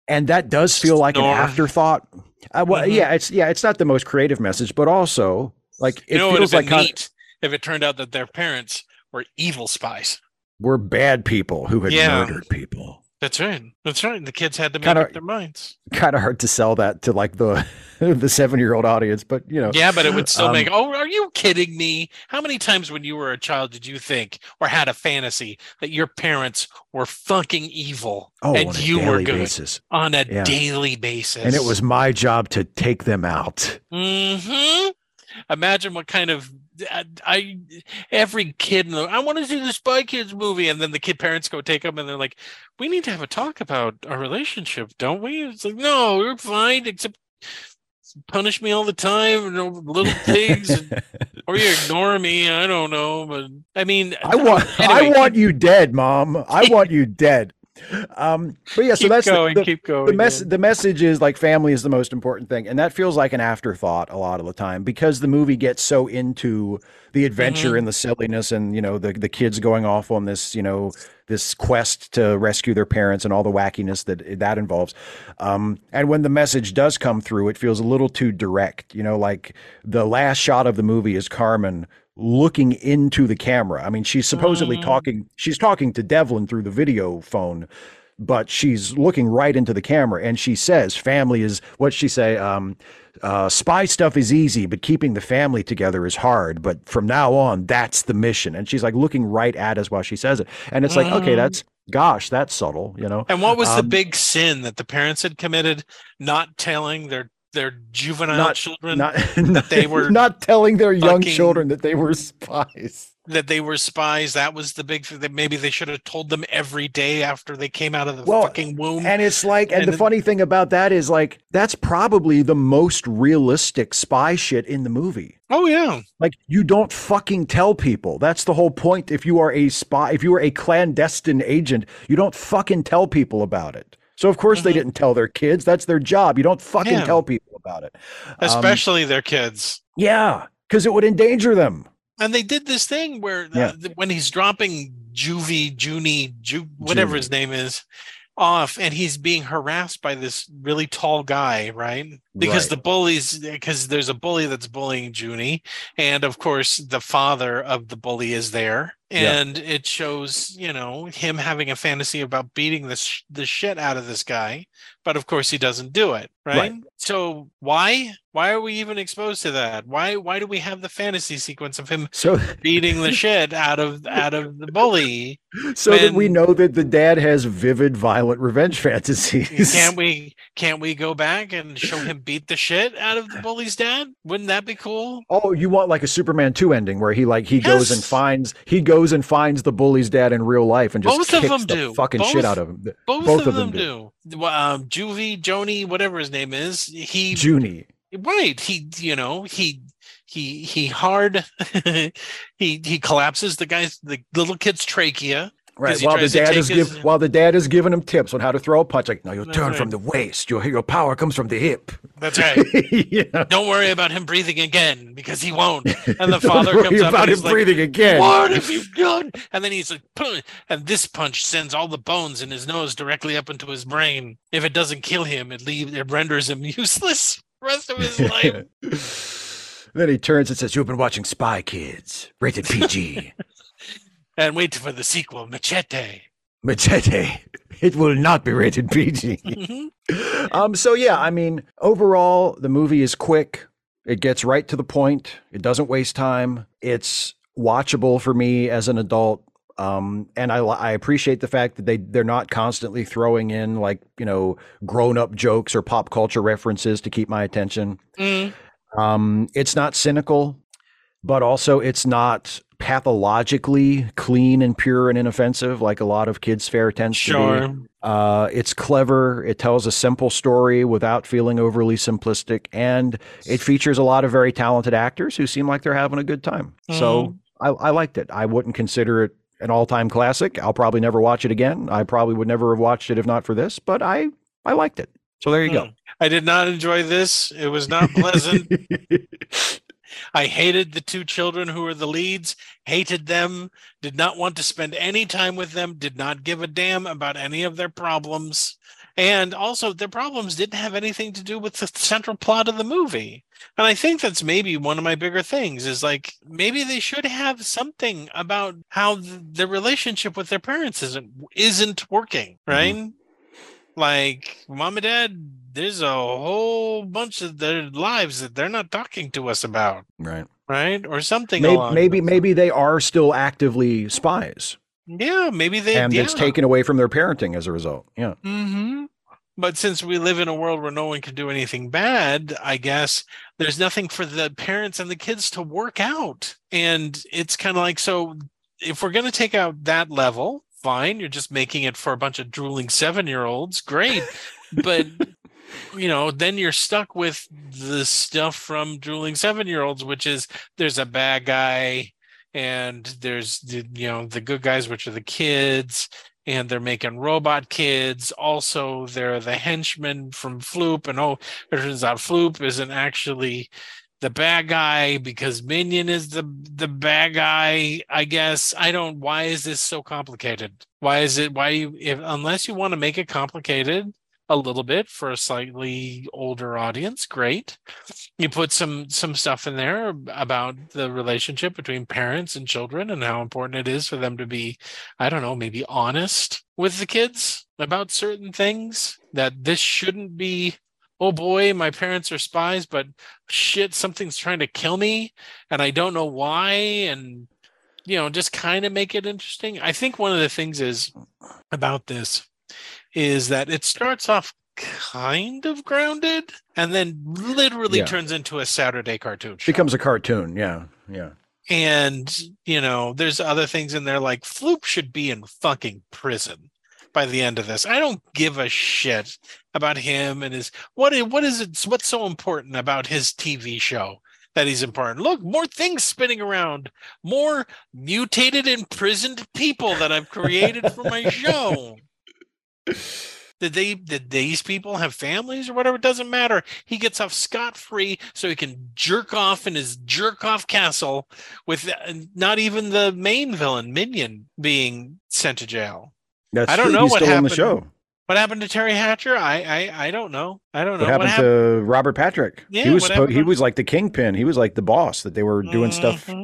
And that does feel like Storm. an afterthought. Uh, well, mm-hmm. yeah, it's yeah, it's not the most creative message, but also like it you know, feels it like neat if it turned out that their parents were evil spies, were bad people who had yeah. murdered people. That's right. That's right. The kids had to make kinda, up their minds. Kind of hard to sell that to like the the seven year old audience, but you know. Yeah, but it would still um, make. Oh, are you kidding me? How many times when you were a child did you think or had a fantasy that your parents were fucking evil oh, and you were good basis. on a yeah. daily basis? And it was my job to take them out. Mm-hmm. Imagine what kind of. I, I every kid in the, I want to see the Spy Kids movie, and then the kid parents go take them and they're like, we need to have a talk about our relationship, don't we? It's like, no, we're fine, except punish me all the time, you know, little things, and, or you ignore me, I don't know, but I mean I want anyway. I want you dead, Mom. I want you dead. Um, but yeah, keep so that's going, the, the, keep going, the, mes- yeah. the message is like family is the most important thing. And that feels like an afterthought a lot of the time because the movie gets so into the adventure mm-hmm. and the silliness and, you know, the, the kids going off on this, you know, this quest to rescue their parents and all the wackiness that that involves. Um, and when the message does come through, it feels a little too direct, you know, like the last shot of the movie is Carmen looking into the camera. I mean, she's supposedly mm. talking, she's talking to Devlin through the video phone, but she's looking right into the camera and she says, family is, what'd she say? Um, uh, spy stuff is easy, but keeping the family together is hard. But from now on, that's the mission. And she's like looking right at us while she says it. And it's mm. like, okay, that's, gosh, that's subtle, you know? And what was um, the big sin that the parents had committed? Not telling their their juvenile not, children not, that they were not telling their young fucking, children that they were spies that they were spies that was the big thing. That maybe they should have told them every day after they came out of the well, fucking womb. And it's like and, and the then, funny thing about that is like that's probably the most realistic spy shit in the movie. Oh yeah, like you don't fucking tell people. That's the whole point. If you are a spy, if you are a clandestine agent, you don't fucking tell people about it. So, of course, mm-hmm. they didn't tell their kids. That's their job. You don't fucking yeah. tell people about it. Especially um, their kids. Yeah, because it would endanger them. And they did this thing where yeah. the, when he's dropping Juvie, Junie, Ju- whatever Juvie. his name is, off, and he's being harassed by this really tall guy, right? Because right. the bullies, because there's a bully that's bullying Junie. And, of course, the father of the bully is there. And yeah. it shows, you know, him having a fantasy about beating the, sh- the shit out of this guy. But of course he doesn't do it. Right? right. So why, why are we even exposed to that? Why, why do we have the fantasy sequence of him so- beating the shit out of, out of the bully? So when, that we know that the dad has vivid, violent revenge fantasies. Can't we, can't we go back and show him beat the shit out of the bully's dad? Wouldn't that be cool? Oh, you want like a Superman two ending where he like, he yes. goes and finds, he goes goes and finds the bully's dad in real life and just both kicks of them the do. fucking both, shit out of him. Both, both of, of them, them do. do. Um, Juvie, Joni, whatever his name is, he Junie. Right. He, you know, he he he hard. he he collapses the guy's the little kid's trachea. Right. While the dad is his... give, while the dad is giving him tips on how to throw a punch, like no, you'll That's turn right. from the waist. Your your power comes from the hip. That's right. yeah. Don't worry about him breathing again because he won't. And the father Don't comes worry up about and him like, breathing again. What have you done? And then he's like, Pum. and this punch sends all the bones in his nose directly up into his brain. If it doesn't kill him, it leaves it renders him useless the rest of his life. Then he turns and says, "You've been watching Spy Kids, rated P G." And wait for the sequel, Machete. Machete. It will not be rated P G. mm-hmm. Um, so, yeah, I mean, overall, the movie is quick. It gets right to the point. It doesn't waste time. It's watchable for me as an adult. Um, and I, I appreciate the fact that they, they're not constantly throwing in, like, you know, grown-up jokes or pop culture references to keep my attention. Mm. Um, it's not cynical. but also it's not pathologically clean and pure and inoffensive like a lot of kids' fare tends sure. to be. Uh, it's clever. It tells a simple story without feeling overly simplistic, and it features a lot of very talented actors who seem like they're having a good time. Mm. So I, I liked it. I wouldn't consider it an all-time classic. I'll probably never watch it again. I probably would never have watched it if not for this, but I, I liked it. So there you hmm. go. I did not enjoy this. It was not pleasant. I hated the two children who were the leads, hated them, did not want to spend any time with them, did not give a damn about any of their problems. And also their problems didn't have anything to do with the central plot of the movie. And I think that's maybe one of my bigger things is like, maybe they should have something about how th- their relationship with their parents isn't, isn't working, right? Mm-hmm. Like, mom and dad, there's a whole bunch of their lives that they're not talking to us about. Right. Right. Or something. Maybe, along maybe, maybe they are still actively spies. Yeah, maybe they and yeah. it's taken away from their parenting as a result. Yeah. Mm-hmm. But since we live in a world where no one can do anything bad, I guess there's nothing for the parents and the kids to work out. And it's kind of like, so if we're going to take out that level, fine, you're just making it for a bunch of drooling seven-year-olds. Great. But you know, then you're stuck with the stuff from drooling seven-year-olds, which is there's a bad guy. And there's, you know, the good guys, which are the kids, and they're making robot kids. Also, they're the henchmen from Floop. And oh, it turns out Floop isn't actually the bad guy because Minion is the, the bad guy, I guess. I don't, why is this so complicated? Why is it, why, you, if, unless you want to make it complicated a little bit for a slightly older audience. Great. You put some some stuff in there about the relationship between parents and children and how important it is for them to be, I don't know, maybe honest with the kids about certain things, that this shouldn't be, oh boy, my parents are spies, but shit, something's trying to kill me and I don't know why. And, you know, just kind of make it interesting. I think one of the things is about this is that it starts off kind of grounded and then literally yeah. turns into a Saturday cartoon show. Becomes a cartoon, yeah, yeah. And, you know, there's other things in there like Floop should be in fucking prison by the end of this. I don't give a shit about him and his, what. what is it, what's so important about his T V show that he's important? Look, more things spinning around, more mutated, imprisoned people that I've created for my show. Did they did these people have families or whatever? It doesn't matter. He gets off scot-free so he can jerk off in his jerk off castle with not even the main villain Minion being sent to jail. That's I don't true. know He's what still happened on the show. What happened to Teri Hatcher? I, I I don't know. I don't know. What happened, what happened to Robert Patrick? Yeah, he was supposed, he was like the kingpin. He was like the boss that they were doing mm-hmm. stuff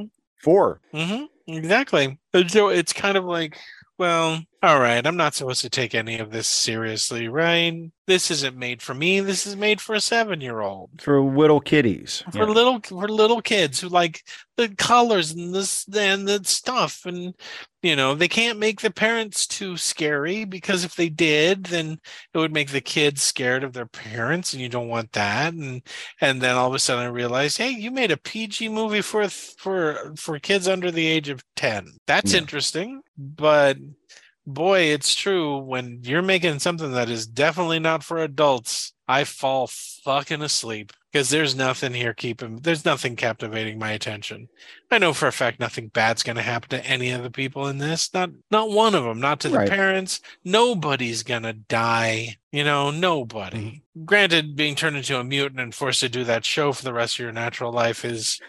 for. Mm-hmm. Exactly. So it's kind of like, well, all right, I'm not supposed to take any of this seriously, right? This isn't made for me. This is made for a seven-year-old. For little kitties. For yeah. little for little kids who like the colors and this and the stuff. And, you know, they can't make the parents too scary because if they did, then it would make the kids scared of their parents, and you don't want that. And and then all of a sudden I realized, hey, you made a P G movie for for for kids under the age of ten. That's yeah. interesting, but boy, it's true. When you're making something that is definitely not for adults, I fall fucking asleep because there's nothing here keeping, there's nothing captivating my attention. I know for a fact nothing bad's going to happen to any of the people in this. Not not one of them, not to the right. parents. Nobody's going to die. You know, nobody. Mm-hmm. Granted, being turned into a mutant and forced to do that show for the rest of your natural life is,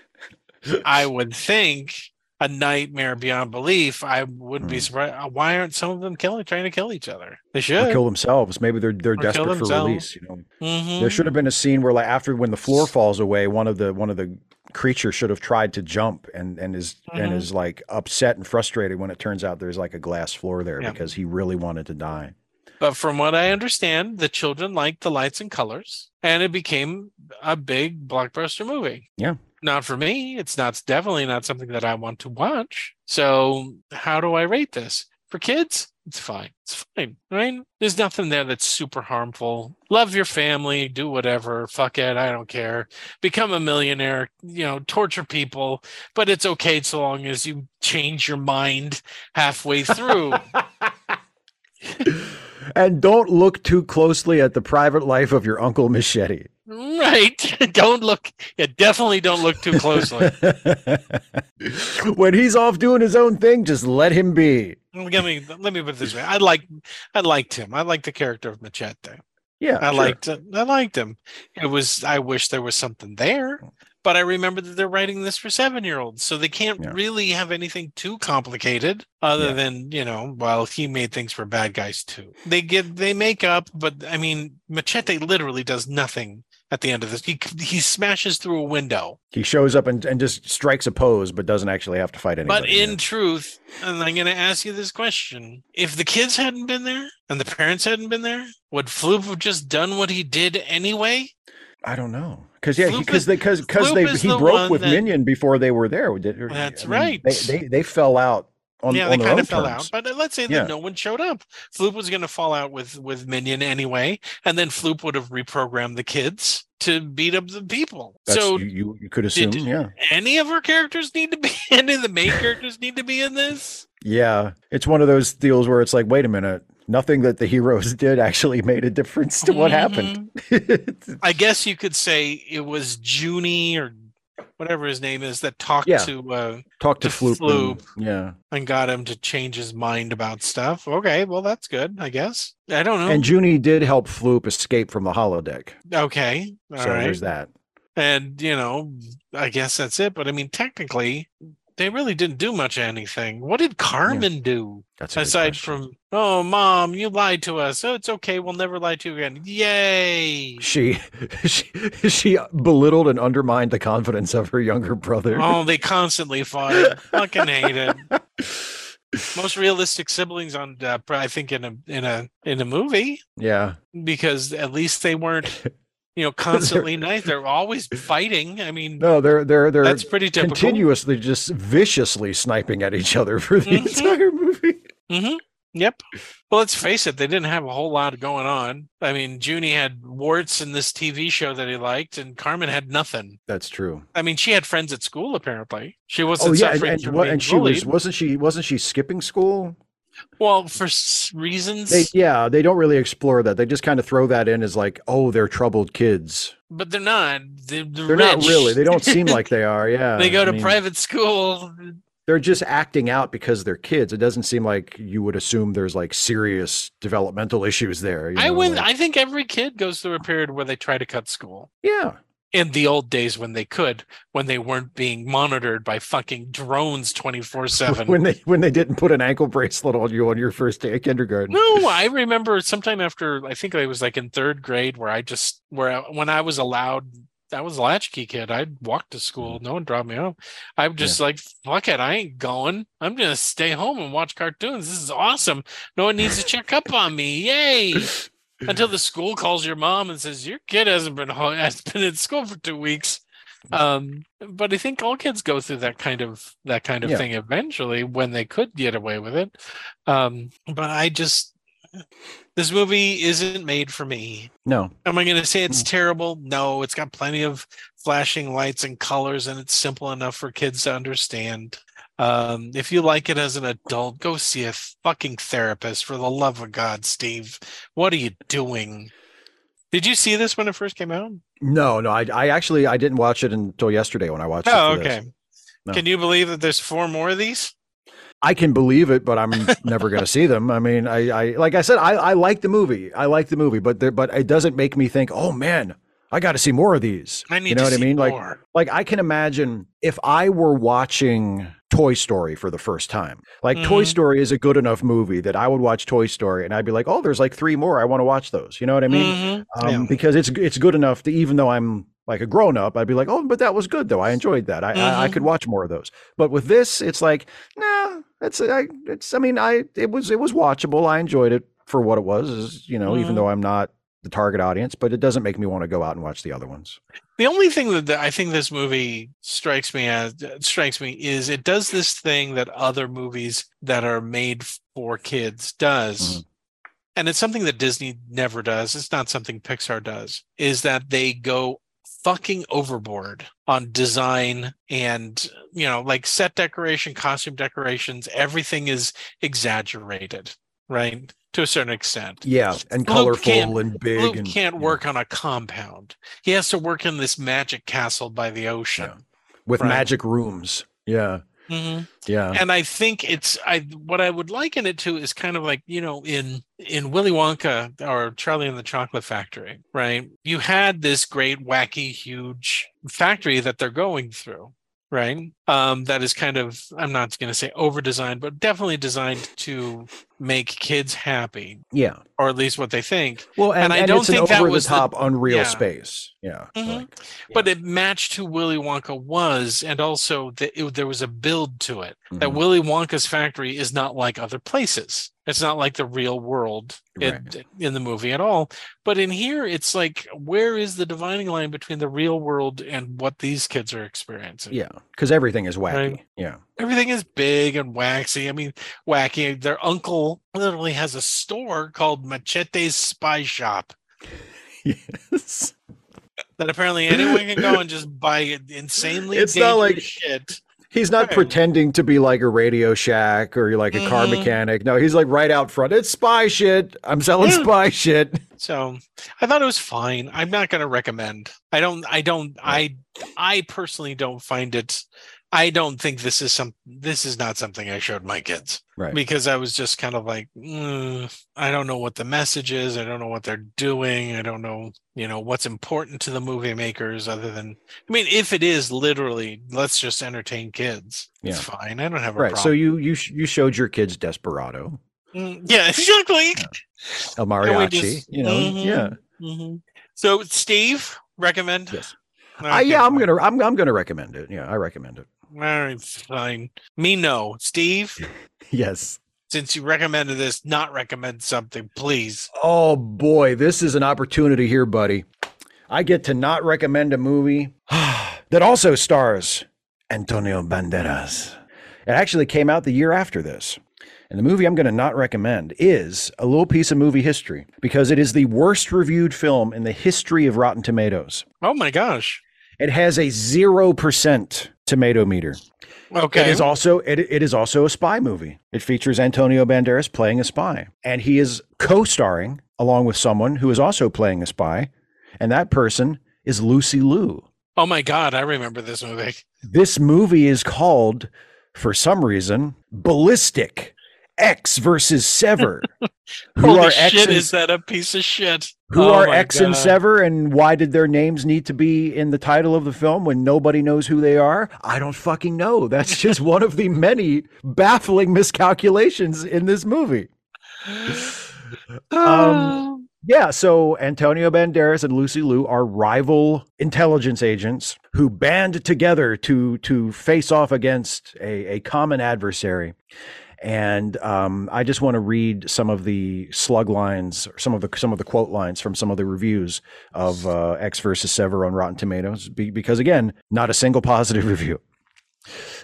I would think, a nightmare beyond belief. I wouldn't mm. be surprised. Why aren't some of them killing, trying to kill each other? They should or kill themselves. Maybe they're they're or desperate for release. You know, mm-hmm. there should have been a scene where, like, after when the floor falls away, one of the one of the creatures should have tried to jump and and is mm-hmm. and is like upset and frustrated when it turns out there's like a glass floor there yeah. because he really wanted to die. But from what I understand, the children liked the lights and colors, and it became a big blockbuster movie. Yeah. Not for me. It's not, definitely not something that I want to watch. So how do I rate this? for kids, it's fine. It's fine, right? There's nothing there that's super harmful. Love your family, do whatever, fuck it, I don't care. Become a millionaire, you know, torture people, but it's okay so long as you change your mind halfway through. And don't look too closely at the private life of your Uncle Machete. Right. Don't look. Yeah, definitely don't look too closely. When he's off doing his own thing, just let him be. Let me let me put it this way. I like I liked him. I liked the character of Machete. Yeah, I sure. liked I liked him. It was. I wish there was something there. But I remember that they're writing this for seven-year-olds, so they can't yeah. really have anything too complicated other yeah. than, you know, well, he made things for bad guys too. They get, they make up, but I mean, Machete literally does nothing at the end of this. He he smashes through a window. He shows up and, and just strikes a pose, but doesn't actually have to fight anybody. But in yeah. truth, and I'm going to ask you this question, if the kids hadn't been there and the parents hadn't been there, would Floop have just done what he did anyway? I don't know. Because yeah, because because because they he the broke with that, Minion before they were there. That's I mean, right. They, they they fell out on yeah. On they their kind own of fell terms. out. But let's say that yeah. no one showed up. Floop was going to fall out with with Minion anyway, and then Floop would have reprogrammed the kids to beat up the people. That's, so you you could assume. Did, yeah. Any of our characters need to be? Any of the main characters need to be in this? Yeah, it's one of those deals where it's like, wait a minute. Nothing that the heroes did actually made a difference to what mm-hmm. happened. I guess you could say it was Junie or whatever his name is that talked yeah. to uh, talked to, to Floop, Floop and, yeah, and got him to change his mind about stuff. Okay, well that's good, I guess. I don't know. And Junie did help Floop escape from the holodeck. Okay, all so right. there's that. And you know, I guess that's it. But I mean, technically, they really didn't do much of anything. What did Carmen yeah. do? That's aside from, oh, mom, you lied to us. Oh, it's okay. We'll never lie to you again. Yay. She she, she belittled and undermined the confidence of her younger brother. Oh, they constantly fought. Fucking hated. Most realistic siblings on, uh, I think, in a in a in a movie. Yeah. Because at least they weren't. You know, constantly they're, nice. They're always fighting. I mean, no, they're they're they're that's pretty typical. Continuously just viciously sniping at each other for the mm-hmm. entire movie. Mm-hmm. Yep. Well, let's face it, they didn't have a whole lot going on. I mean, Junie had warts in this T V show that he liked, and Carmen had nothing. That's true. I mean, she had friends at school. Apparently, she wasn't. Oh yeah, suffering and, and, from what, being and she bullied. was wasn't she wasn't she skipping school? Well, for reasons. They, yeah, they don't really explore that. They just kind of throw that in as like, oh, they're troubled kids. But they're not. They're, they're, they're not really. They don't seem like they are. Yeah. They go to I mean, private school. They're just acting out because they're kids. It doesn't seem like you would assume there's like serious developmental issues there. You know? I wouldn't, like, I think every kid goes through a period where they try to cut school. Yeah. In the old days when they could, when they weren't being monitored by fucking drones twenty-four seven. When they when they didn't put an ankle bracelet on you on your first day at kindergarten. No, I remember sometime after, I think I was like in third grade where I just, where when I was allowed, I was a latchkey kid. I'd walk to school. No one dropped me off. I'm just yeah. like, fuck it, I ain't going. I'm going to stay home and watch cartoons. This is awesome. No one needs to check up on me. Yay. Until the school calls your mom and says your kid hasn't been home, hasn't been in school for two weeks. Um, but I think all kids go through that kind of that kind of yeah. thing eventually when they could get away with it. Um, but I just this movie isn't made for me. No. Am I going to say it's terrible? No. It's got plenty of flashing lights and colors, and it's simple enough for kids to understand. Um, if you like it as an adult, go see a fucking therapist, for the love of God, Steve. What are you doing? Did you see this when it first came out? No, no, I, I actually, I didn't watch it until yesterday when I watched oh, it. Oh, okay. No. Can you believe that there's four more of these? I can believe it, but I'm never going to see them. I mean, I, I, like I said, I, I like the movie. I like the movie, but there, but it doesn't make me think, oh man, I got to see more of these. I need you know to what see I mean? More. Like, like I can imagine if I were watching Toy Story for the first time. Like mm-hmm. Toy Story is a good enough movie that I would watch Toy Story and I'd be like, oh, there's like three more. I want to watch those. You know what I mean? Mm-hmm. Um, yeah. Because it's it's good enough to, even though I'm like a grown up, I'd be like, oh, but that was good though. I enjoyed that. I mm-hmm. I, I could watch more of those. But with this, it's like, nah, that's I it's I mean, I it was it was watchable. I enjoyed it for what it was, you know, mm-hmm. even though I'm not the target audience, but it doesn't make me want to go out and watch the other ones. The only thing that I think this movie strikes me as strikes me is it does this thing that other movies that are made for kids does. Mm-hmm. And it's something that Disney never does. It's not something Pixar does, is that they go fucking overboard on design and, you know, like set decoration, costume decorations, everything is exaggerated, right? To a certain extent. Yeah, and colorful and big. Luke and, can't work yeah. on a compound. He has to work in this magic castle by the ocean. Yeah. With right? magic rooms. Yeah. Mm-hmm. Yeah, and I think it's I what I would liken it to is kind of like, you know, in in Willy Wonka or Charlie and the Chocolate Factory, right? You had this great wacky huge factory that they're going through, right? Um, that is kind of, I'm not going to say over designed, but definitely designed to make kids happy. Yeah, or at least what they think. Well, and, and I and don't it's think an over that was the top the, unreal yeah. space. Yeah. Mm-hmm. Like, yeah, but it matched who Willy Wonka was, and also the, it, there was a build to it. Mm-hmm. That Willy Wonka's factory is not like other places. It's not like the real world right. in, in the movie at all. But in here, it's like, where is the dividing line between the real world and what these kids are experiencing? Yeah, because everything is wacky. Right? Yeah, everything is big and waxy. I mean, wacky. Their uncle literally has a store called Machete's Spy Shop. Yes. That apparently anyone can go and just buy insanely it's dangerous not like, shit. He's not right. pretending to be like a Radio Shack or like a mm-hmm. car mechanic. No, he's like right out front. It's spy shit. I'm selling yeah. spy shit. So I thought it was fine. I'm not going to recommend. I don't, I don't, I, I personally don't find it. I don't think this is some, this is not something I showed my kids, right? Because I was just kind of like, mm, I don't know what the message is. I don't know what they're doing. I don't know, you know, what's important to the movie makers other than, I mean, if it is literally, let's just entertain kids. Yeah. It's fine. I don't have a right. problem. So you, you, you showed your kids Desperado. Mm, yeah. Exactly. Yeah. El Mariachi, just, you know? Mm-hmm, yeah. Mm-hmm. So Steve, recommend. Yes. Okay. I, yeah, I'm going to, I'm, I'm going to recommend it. Yeah. I recommend it. All right, fine. Me, no. Steve? Yes. Since you recommended this, not recommend something, please. Oh, boy. This is an opportunity here, buddy. I get to not recommend a movie that also stars Antonio Banderas. It actually came out the year after this. And the movie I'm going to not recommend is a little piece of movie history, because it is the worst reviewed film in the history of Rotten Tomatoes. Oh, my gosh. It has a zero percent tomato meter. Okay. It is also it, it is also a spy movie. It features Antonio Banderas playing a spy, and he is co-starring along with someone who is also playing a spy, and that person is Lucy Liu. Oh my God, I remember this movie. This movie is called, for some reason, Ballistic: X versus Sever. Who Holy are X shit, and, is that a piece of shit? Who oh are X God. and Sever, and why did their names need to be in the title of the film when nobody knows who they are? I don't fucking know. That's just one of the many baffling miscalculations in this movie. Um, yeah, so Antonio Banderas and Lucy Liu are rival intelligence agents who band together to, to face off against a, a common adversary. And um, I just want to read some of the slug lines, some of the some of the quote lines from some of the reviews of uh, X versus Sever on Rotten Tomatoes, be, because, again, not a single positive review.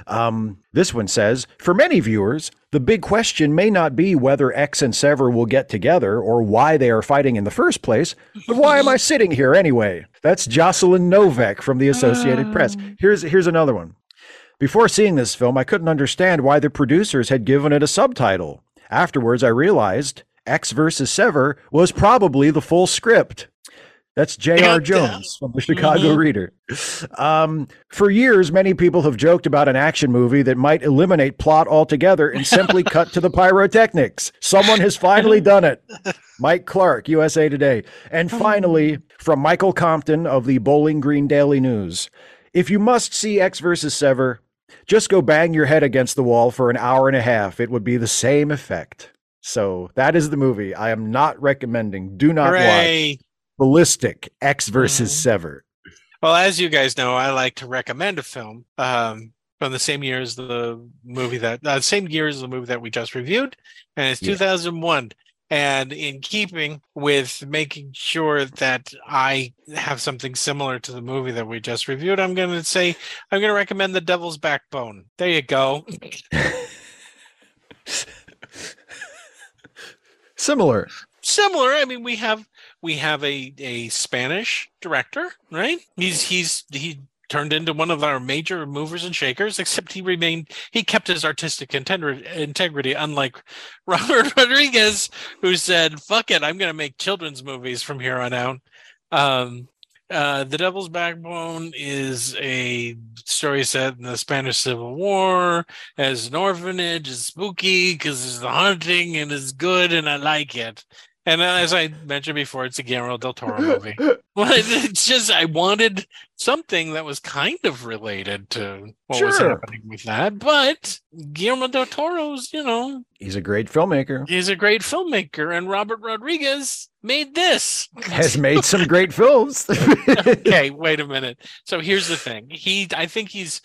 Um, this one says, for many viewers, the big question may not be whether X and Sever will get together or why they are fighting in the first place, but why am I sitting here anyway? That's Jocelyn Novak from the Associated uh... Press. Here's here's another one. Before seeing this film, I couldn't understand why the producers had given it a subtitle. Afterwards, I realized X versus Sever was probably the full script. That's J R Jones from the Chicago Reader. Um, for years, many people have joked about an action movie that might eliminate plot altogether and simply cut to the pyrotechnics. Someone has finally done it. Mike Clark, U S A Today. And finally, from Michael Compton of the Bowling Green Daily News. If you must see X versus Sever, just go bang your head against the wall for an hour and a half. It would be the same effect. So that is the movie I am not recommending. Do not Hooray. watch Ballistic: X versus mm-hmm. Sever. Well, as you guys know, I like to recommend a film um, from the same year as the movie that uh, same year as the movie that we just reviewed, and it's yeah. two thousand one. And in keeping with making sure that I have something similar to the movie that we just reviewed, I'm going to say, I'm going to recommend The Devil's Backbone. There you go. Similar. Similar. I mean, we have we have a, a Spanish director, right? He's he's he turned into one of our major movers and shakers, except he remained, he kept his artistic integrity, unlike Robert Rodriguez, who said, fuck it, I'm going to make children's movies from here on out. Um, uh, The Devil's Backbone is a story set in the Spanish Civil War as an orphanage. It's spooky because there's the hunting and it's good and I like it. And as I mentioned before, it's a Guillermo del Toro movie. Well, it's just I wanted something that was kind of related to what sure. was happening with that. But Guillermo del Toro's, you know, he's a great filmmaker. He's a great filmmaker, and Robert Rodriguez made this. Has made some great films. Okay, wait a minute. So here's the thing. He, I think he's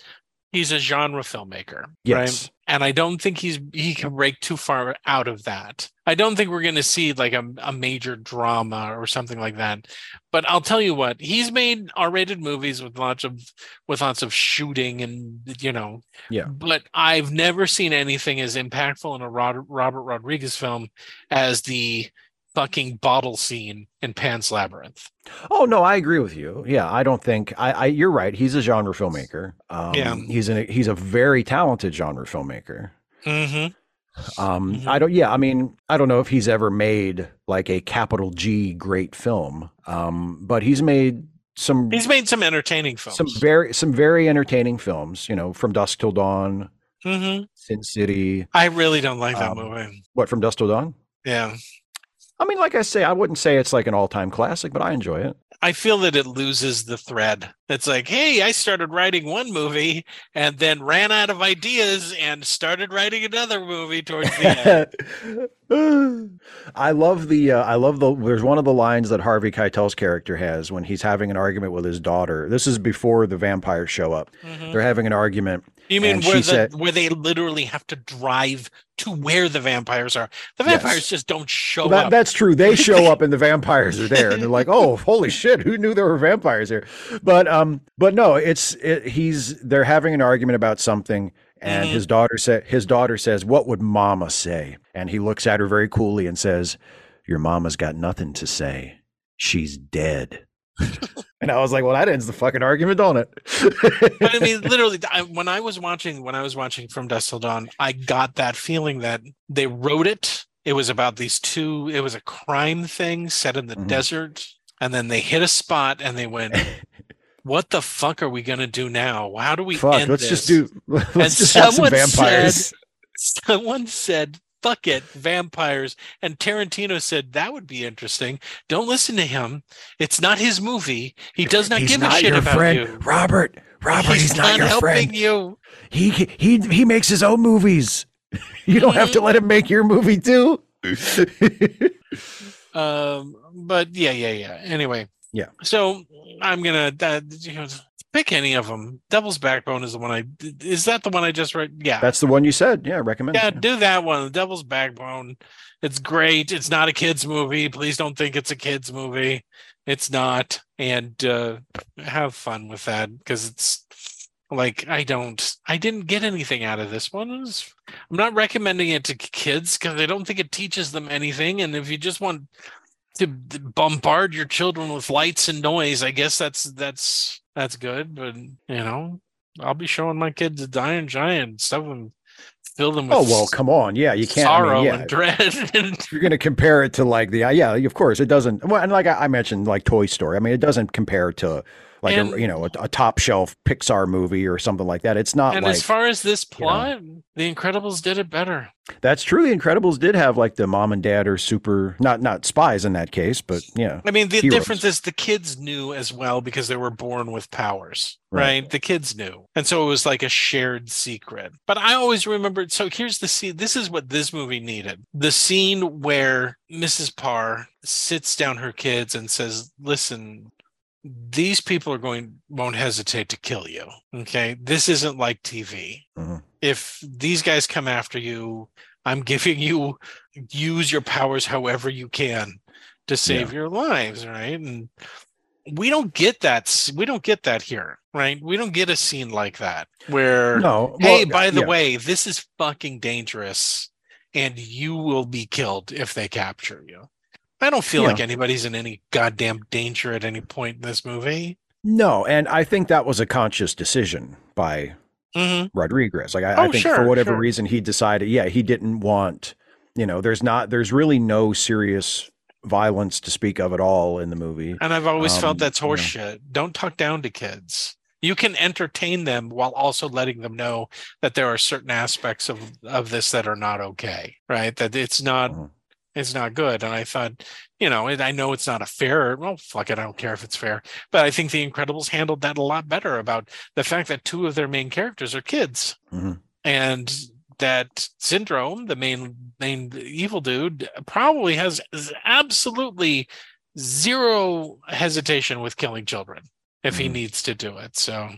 he's a genre filmmaker. Yes. Right? And I don't think he's he can break too far out of that. I don't think we're going to see like a, a major drama or something like that. But I'll tell you what, he's made R-rated movies with lots of with lots of shooting and, you know. Yeah. But I've never seen anything as impactful in a Robert, Robert Rodriguez film as the fucking bottle scene in Pan's Labyrinth. Oh no, I agree with you. Yeah, I don't think I, I you're right. He's a genre filmmaker. Um yeah. he's a he's a very talented genre filmmaker. Mm-hmm. Um mm-hmm. I don't yeah, I mean, I don't know if he's ever made like a capital G great film. Um but he's made some He's made some entertaining films. Some very some very entertaining films, you know, From Dusk Till Dawn, mm-hmm. Sin City. I really don't like that um, movie. What, From Dusk Till Dawn? Yeah. I mean, like I say, I wouldn't say it's like an all-time classic, but I enjoy it. I feel that it loses the thread. It's like, hey, I started writing one movie and then ran out of ideas and started writing another movie towards the end. I love the, uh, I love the, there's one of the lines that Harvey Keitel's character has when he's having an argument with his daughter. This is before the vampires show up. Mm-hmm. They're having an argument. You mean where, the, said, where they literally have to drive to where the vampires are? The vampires yes. just don't show well, that, up. That's true. They show up and the vampires are there. And they're like, oh, holy shit, who knew there were vampires here? But um, but no, it's it, he's they're having an argument about something. And mm-hmm. his daughter sa- his daughter says, what would mama say? And he looks at her very coolly and says, your mama's got nothing to say. She's dead. And I was like, well, that ends the fucking argument, don't it? But I mean, literally, I, when I was watching, when I was watching From Dusk Till Dawn, I got that feeling that they wrote it. It was about these two. It was a crime thing set in the mm-hmm. desert, and then they hit a spot and they went, "What the fuck are we gonna do now? How do we fuck, end let's this?" Let's just do. Let's and just have some vampires. Said, someone said, fuck it, vampires. And Tarantino said, that would be interesting. Don't listen to him. It's not his movie. He does not he's give not a shit your about friend. You. Robert, Robert, he's, he's not, not your helping friend. You. He, he, he makes his own movies. You don't have to let him make your movie too. um, but yeah, yeah, yeah. Anyway. Yeah. So I'm going to, uh, you know, pick any of them. Devil's Backbone is the one I is that the one I just read? Yeah, that's the one you said. Yeah, I recommend. Yeah, it. Do that one. The Devil's Backbone. It's great. It's not a kids movie. Please don't think it's a kids movie. It's not. And uh, have fun with that because it's like I don't. I didn't get anything out of this one. Was, I'm not recommending it to kids because I don't think it teaches them anything. And if you just want to bombard your children with lights and noise, I guess that's that's. That's good, but you know, I'll be showing my kids the Iron Giant stuff and fill them with. Oh well, come on, yeah, you can't sorrow I mean, yeah. and dread. And you're gonna compare it to like the yeah, of course it doesn't. Well, and like I mentioned, like Toy Story. I mean, it doesn't compare to like and, a, you know a, a top shelf Pixar movie or something like that. It's not. And like, as far as this plot, you know, The Incredibles did it better. That's true. The Incredibles did have like the mom and dad are super not not spies in that case, but yeah. I mean, the heroes. Difference is the kids knew as well because they were born with powers, right. right? The kids knew, and so it was like a shared secret. But I always remembered. So here's the scene. This is what this movie needed: the scene where Missus Parr sits down her kids and says, "Listen, these people are going won't hesitate to kill you. Okay, this isn't like T V." Mm-hmm. If these guys come after you, I'm giving you, use your powers however you can to save yeah. your lives, right? And we don't get that. We don't get that here, right? We don't get a scene like that where, no, well, hey, by the yeah. way, this is fucking dangerous and you will be killed if they capture you. I don't feel yeah. like anybody's in any goddamn danger at any point in this movie. No, and I think that was a conscious decision by mm-hmm. Rodriguez. Like, I, oh, I think sure, for whatever sure. reason he decided, yeah, he didn't want, you know, there's not, there's really no serious violence to speak of at all in the movie. And I've always um, felt that's horseshit. You know. Don't talk down to kids. You can entertain them while also letting them know that there are certain aspects of, of this that are not okay, right? That it's not, mm-hmm. it's not good. And I thought, you know, and I know it's not a fair, well, fuck it, I don't care if it's fair, but I think The Incredibles handled that a lot better about the fact that two of their main characters are kids. Mm-hmm. And that Syndrome, the main, main evil dude, probably has absolutely zero hesitation with killing children if mm-hmm. he needs to do it. So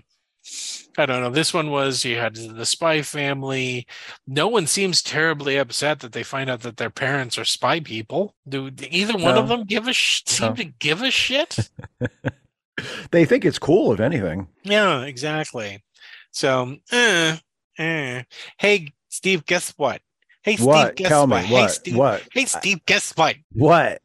I don't know. This one was, you had the spy family. No one seems terribly upset that they find out that their parents are spy people. Do either one no. of them give a sh- no. seem to give a shit? They think it's cool, if anything. Yeah, exactly. So, uh, uh. hey, Steve, guess what? Hey, Steve, what? guess Tell what? Me, what? Hey, Steve, what? Hey, Steve, guess what? What?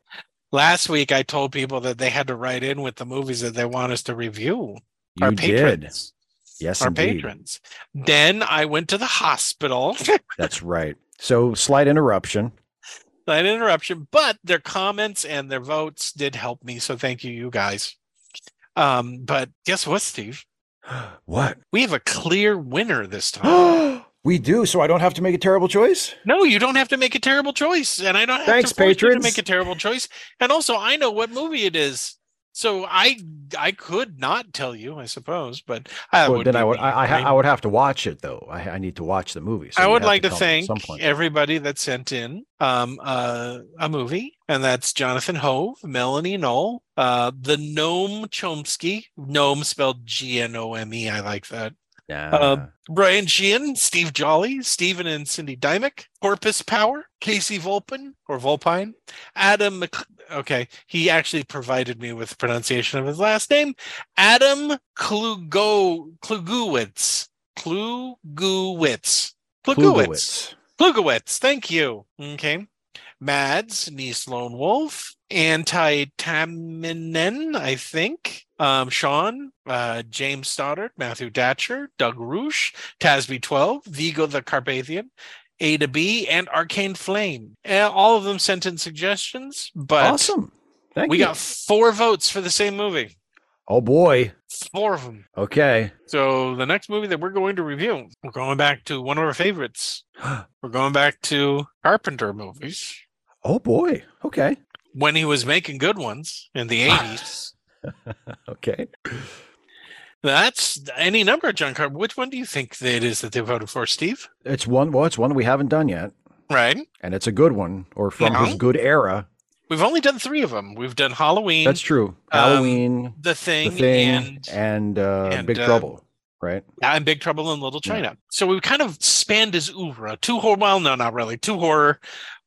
Last week, I told people that they had to write in with the movies that they want us to review. You Our patrons. Did. Yes, our indeed. patrons. Then I went to the hospital. That's right. So slight interruption. Slight interruption, but their comments and their votes did help me. So thank you, you guys. Um, but guess what, Steve? What? We have a clear winner this time. We do, so I don't have to make a terrible choice? No, you don't have to make a terrible choice. And I don't have Thanks, to, patrons. to make a terrible choice. And also, I know what movie it is. So I I could not tell you, I suppose, but I well, would then I would I, I, I would have to watch it though. I, I need to watch the movie. So I would like to, to thank everybody that sent in um uh, a movie, and that's Jonathan Hove, Melanie Knoll, uh, the Noam Chomsky, Noam spelled G N O M E. I like that. Yeah. Uh, Brian Sheehan, Steve Jolly, Stephen and Cindy Dymick, Corpus Power, Casey Volpin or Volpine, Adam Mc- okay, he actually provided me with the pronunciation of his last name, Adam Klugo Klugowitz. Klugowitz. Klugowitz. Klugowitz. Thank you. Okay. Mads, Niece Lone Wolf, Anti Taminen, I think. Um, Sean, uh, James Stoddard, Matthew Datcher, Doug Roosh, Tasby twelve, Vigo the Carpathian, A to B, and Arcane Flame. Uh, all of them sent in suggestions, but awesome. Thank we you. got four votes for the same movie. Oh boy. Four of them. Okay. So the next movie that we're going to review, we're going back to one of our favorites. We're going back to Carpenter movies. Oh boy. Okay. When he was making good ones in the eighties. Okay. That's any number of John Carpenter. Which one do you think it is that they voted for, Steve? It's one. Well, it's one we haven't done yet. Right. And it's a good one, or from yeah. his good era. We've only done three of them. We've done Halloween. That's true. Halloween, um, the, thing, the Thing, and and, uh, and Big uh, Trouble, right? And Big Trouble in Little China. Yeah. So we kind of spanned his oeuvre. Two horror. Well, no, not really. Two horror.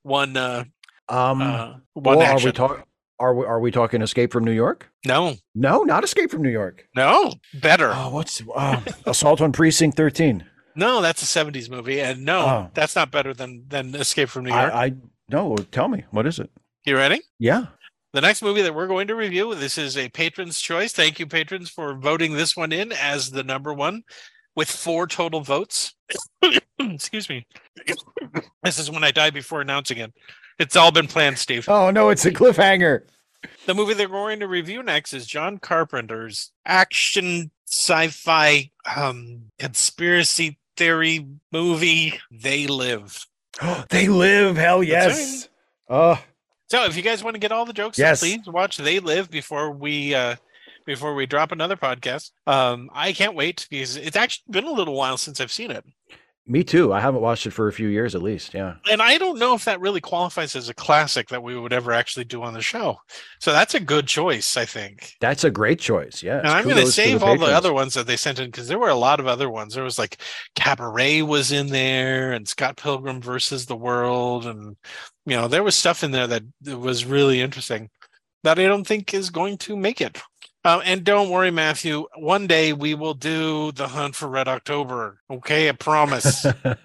One. Uh, um. Uh, one well, action. Are we talking? Are we are we talking Escape from New York? No, no, not Escape from New York. No, better. Oh, what's uh, Assault on Precinct thirteen? No, that's a seventies movie, and no, oh. that's not better than than Escape from New York. I, I no, tell me, what is it? You ready? Yeah. The next movie that we're going to review. This is a patron's choice. Thank you, patrons, for voting this one in as the number one, with four total votes. Excuse me. This is when I die before announcing it. It's all been planned, Steve. Oh, no, it's a cliffhanger. The movie they're going to review next is John Carpenter's action sci-fi um, conspiracy theory movie, They Live. They Live. Hell yes. Right. Uh, so if you guys want to get all the jokes, yes. please watch They Live before we uh, before we drop another podcast. Um, I can't wait because it's actually been a little while since I've seen it. Me too. I haven't watched it for a few years at least. Yeah. And I don't know if that really qualifies as a classic that we would ever actually do on the show. So that's a good choice, I think. That's a great choice. Yeah. And I'm going to save all the other ones that they sent in because there were a lot of other ones. There was like Cabaret was in there and Scott Pilgrim versus the World. And, you know, there was stuff in there that was really interesting that I don't think is going to make it. Uh, and don't worry, Matthew, one day we will do The Hunt for Red October. Okay, I promise. Okay.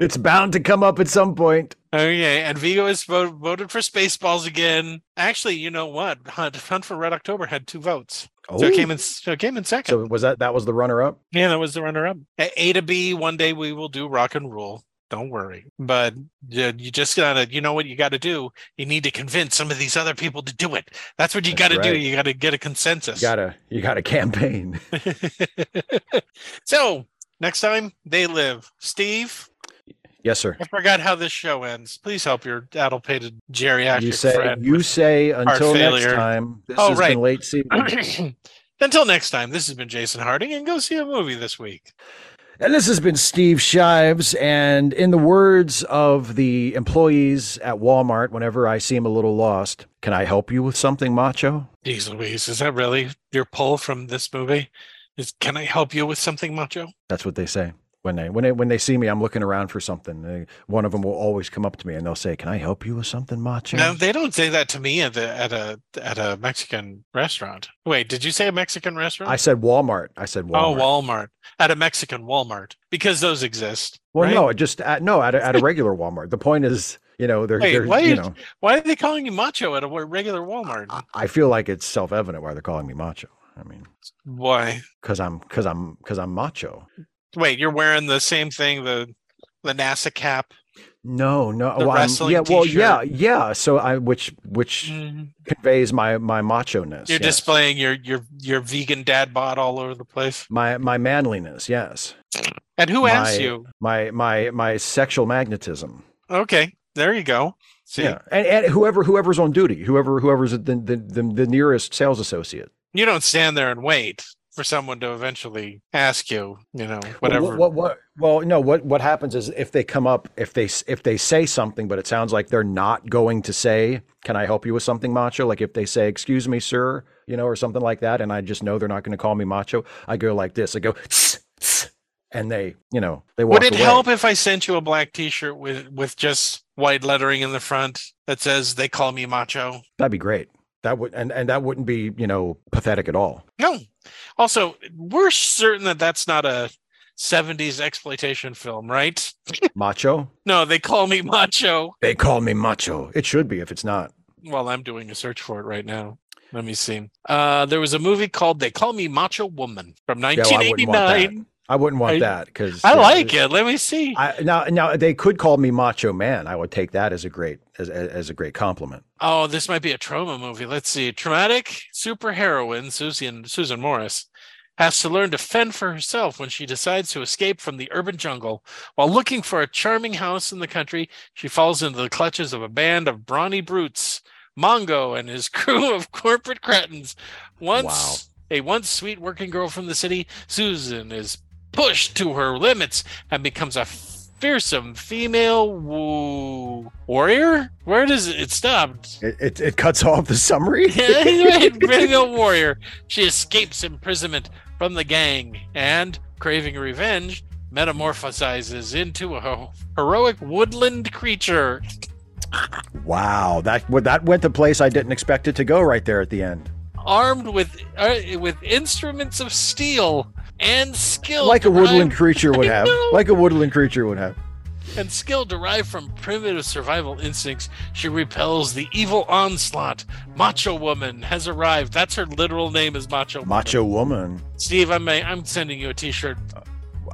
It's bound to come up at some point. Okay, and Vigo has vote, voted for Spaceballs again. Actually, you know what? Hunt, Hunt for Red October had two votes. Oh. So, it came in, so it came in second. So was that, that was the runner-up? Yeah, that was the runner-up. At A to B, one day we will do Rock and Roll. Don't worry, but you just gotta, you know what you got to do? You need to convince some of these other people to do it. That's what you got to do. You got to get a consensus. You gotta, you gotta campaign. So next time they live, Steve. Yes, sir. I forgot how this show ends. Please help your addle-pated geriatric you say, friend. You say until next time. This oh, has right. been Late Seating. Until next time, this has been Jason Harding, and go see a movie this week. And this has been Steve Shives, and in the words of the employees at Walmart, whenever I seem a little lost, can I help you with something, Macho? Jeez Louise, is that really your pull from this movie? Is can I help you with something, Macho? That's what they say. When they, when they, when they see me, I'm looking around for something. They, one of them will always come up to me and they'll say, can I help you with something, Macho? No, they don't say that to me at, the, at, a, at a Mexican restaurant. Wait, did you say a Mexican restaurant? I said Walmart. I said Walmart. Oh, Walmart. At a Mexican Walmart, because those exist. Well, right? no, just at, no, at a, at a regular Walmart. The point is, you know, they're, Wait, they're why you did, know, why are they calling you Macho at a regular Walmart? I, I feel like it's self-evident why they're calling me Macho. I mean, why? Because I'm, because I'm, because I'm Macho. Wait, you're wearing the same thing, the the NASA cap. No, no. The well, wrestling yeah, well, yeah, yeah. So I, which, which mm. conveys my, my macho-ness. You're yes. displaying your, your, your vegan dad bod all over the place. My, my manliness. Yes. And who my, asked you? My, my, my sexual magnetism. Okay. There you go. See? Yeah. And, and whoever, whoever's on duty, whoever, whoever's the, the, the, the nearest sales associate. You don't stand there and wait for someone to eventually ask you, you know, whatever. Well, what, what, what, well, no, what, what happens is if they come up, if they, if they say something, but it sounds like they're not going to say, can I help you with something, Macho? Like if they say, excuse me, sir, you know, or something like that. And I just know they're not going to call me Macho. I go like this. I go, tss, tss, and they, you know, they walk away. Would it help if I sent you a black t-shirt with, with just white lettering in the front that says they call me Macho? That'd be great. That would, and, and that wouldn't be, you know, pathetic at all. No. Also, we're certain that that's not a seventies exploitation film, right? Macho? No, they call me Macho. They call me Macho. It should be if it's not. Well, I'm doing a search for it right now. Let me see. Uh, there was a movie called They Call Me Macho Woman from nineteen eighty-nine. Yeah, well, I wouldn't want that because I, that, I yeah, like it. Let me see. I, now, now they could call me Macho Man. I would take that as a great as as a great compliment. Oh, this might be a trauma movie. Let's see. Traumatic superheroine Susan Susan Morris has to learn to fend for herself when she decides to escape from the urban jungle. While looking for a charming house in the country, she falls into the clutches of a band of brawny brutes, Mongo and his crew of corporate cretins. Once wow. a once sweet working girl from the city, Susan is pushed to her limits and becomes a fearsome female woo warrior. Where does it, it stop? It, it it cuts off the summary. Female warrior. She escapes imprisonment from the gang and, craving revenge, metamorphosizes into a heroic woodland creature. Wow, that that went the place I didn't expect it to go. Right there at the end. Armed with uh, with instruments of steel. And skill like a woodland derived, creature would have, like a woodland creature would have, and skill derived from primitive survival instincts. She repels the evil onslaught. Macho Woman has arrived. That's her literal name is Macho. Macho Woman. Woman. Steve, I'm a, I'm sending you a T-shirt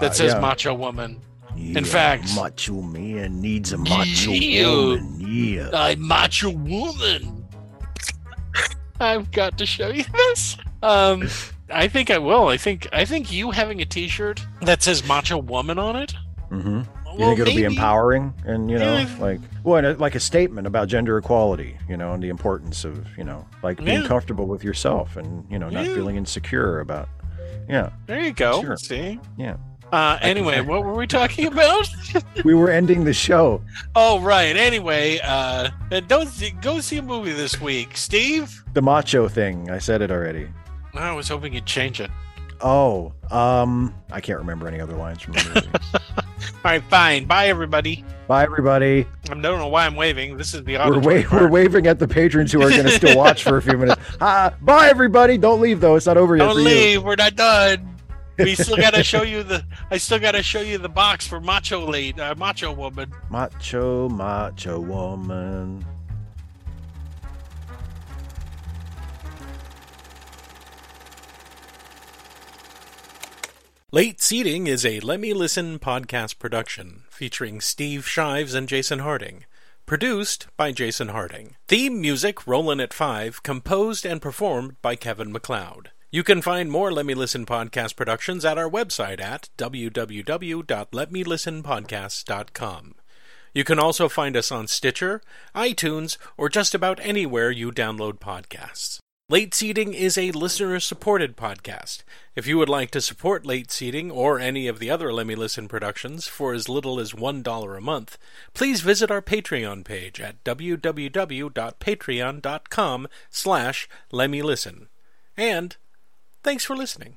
that says uh, yeah. Macho Woman. Yeah, in fact, Macho Man needs a Macho yeah, Woman. Yeah, I Macho Woman. I've got to show you this. Um. I think I will. I think I think you having a T-shirt that says Macho Woman on it. Mm-hmm. You well, think it'll maybe. be empowering, and you know, yeah. like well, and a, like a statement about gender equality, you know, and the importance of you know, like being yeah. comfortable with yourself, and you know, not yeah. feeling insecure about. Yeah. There you go. Sure. See. Yeah. Uh, anyway, what were we talking about? We were ending the show. Oh, right. Anyway, uh, don't go see a movie this week, Steve. The Macho Thing. I said it already. I was hoping you'd change it. Oh, um, I can't remember any other lines from the movie. All right, fine. Bye, everybody. Bye, everybody. I don't know why I'm waving. This is the we're, wa- we're waving at the patrons who are going to still watch for a few minutes. Uh, bye, everybody. Don't leave though. It's not over yet. Don't leave. You. We're not done. We still gotta show you the. I still gotta show you the box for Macho Lady, uh, Macho Woman. Macho, Macho Woman. Late Seating is a Let Me Listen podcast production featuring Steve Shives and Jason Harding. Produced by Jason Harding. Theme music "Rollin' at Five," composed and performed by Kevin MacLeod. You can find more Let Me Listen podcast productions at our website at w w w dot let me listen podcast dot com. You can also find us on Stitcher, iTunes, or just about anywhere you download podcasts. Late Seating is a listener-supported podcast. If you would like to support Late Seating or any of the other Let Me Listen productions for as little as one dollar a month, please visit our Patreon page at w w w dot patreon dot com slash let me listen. And thanks for listening.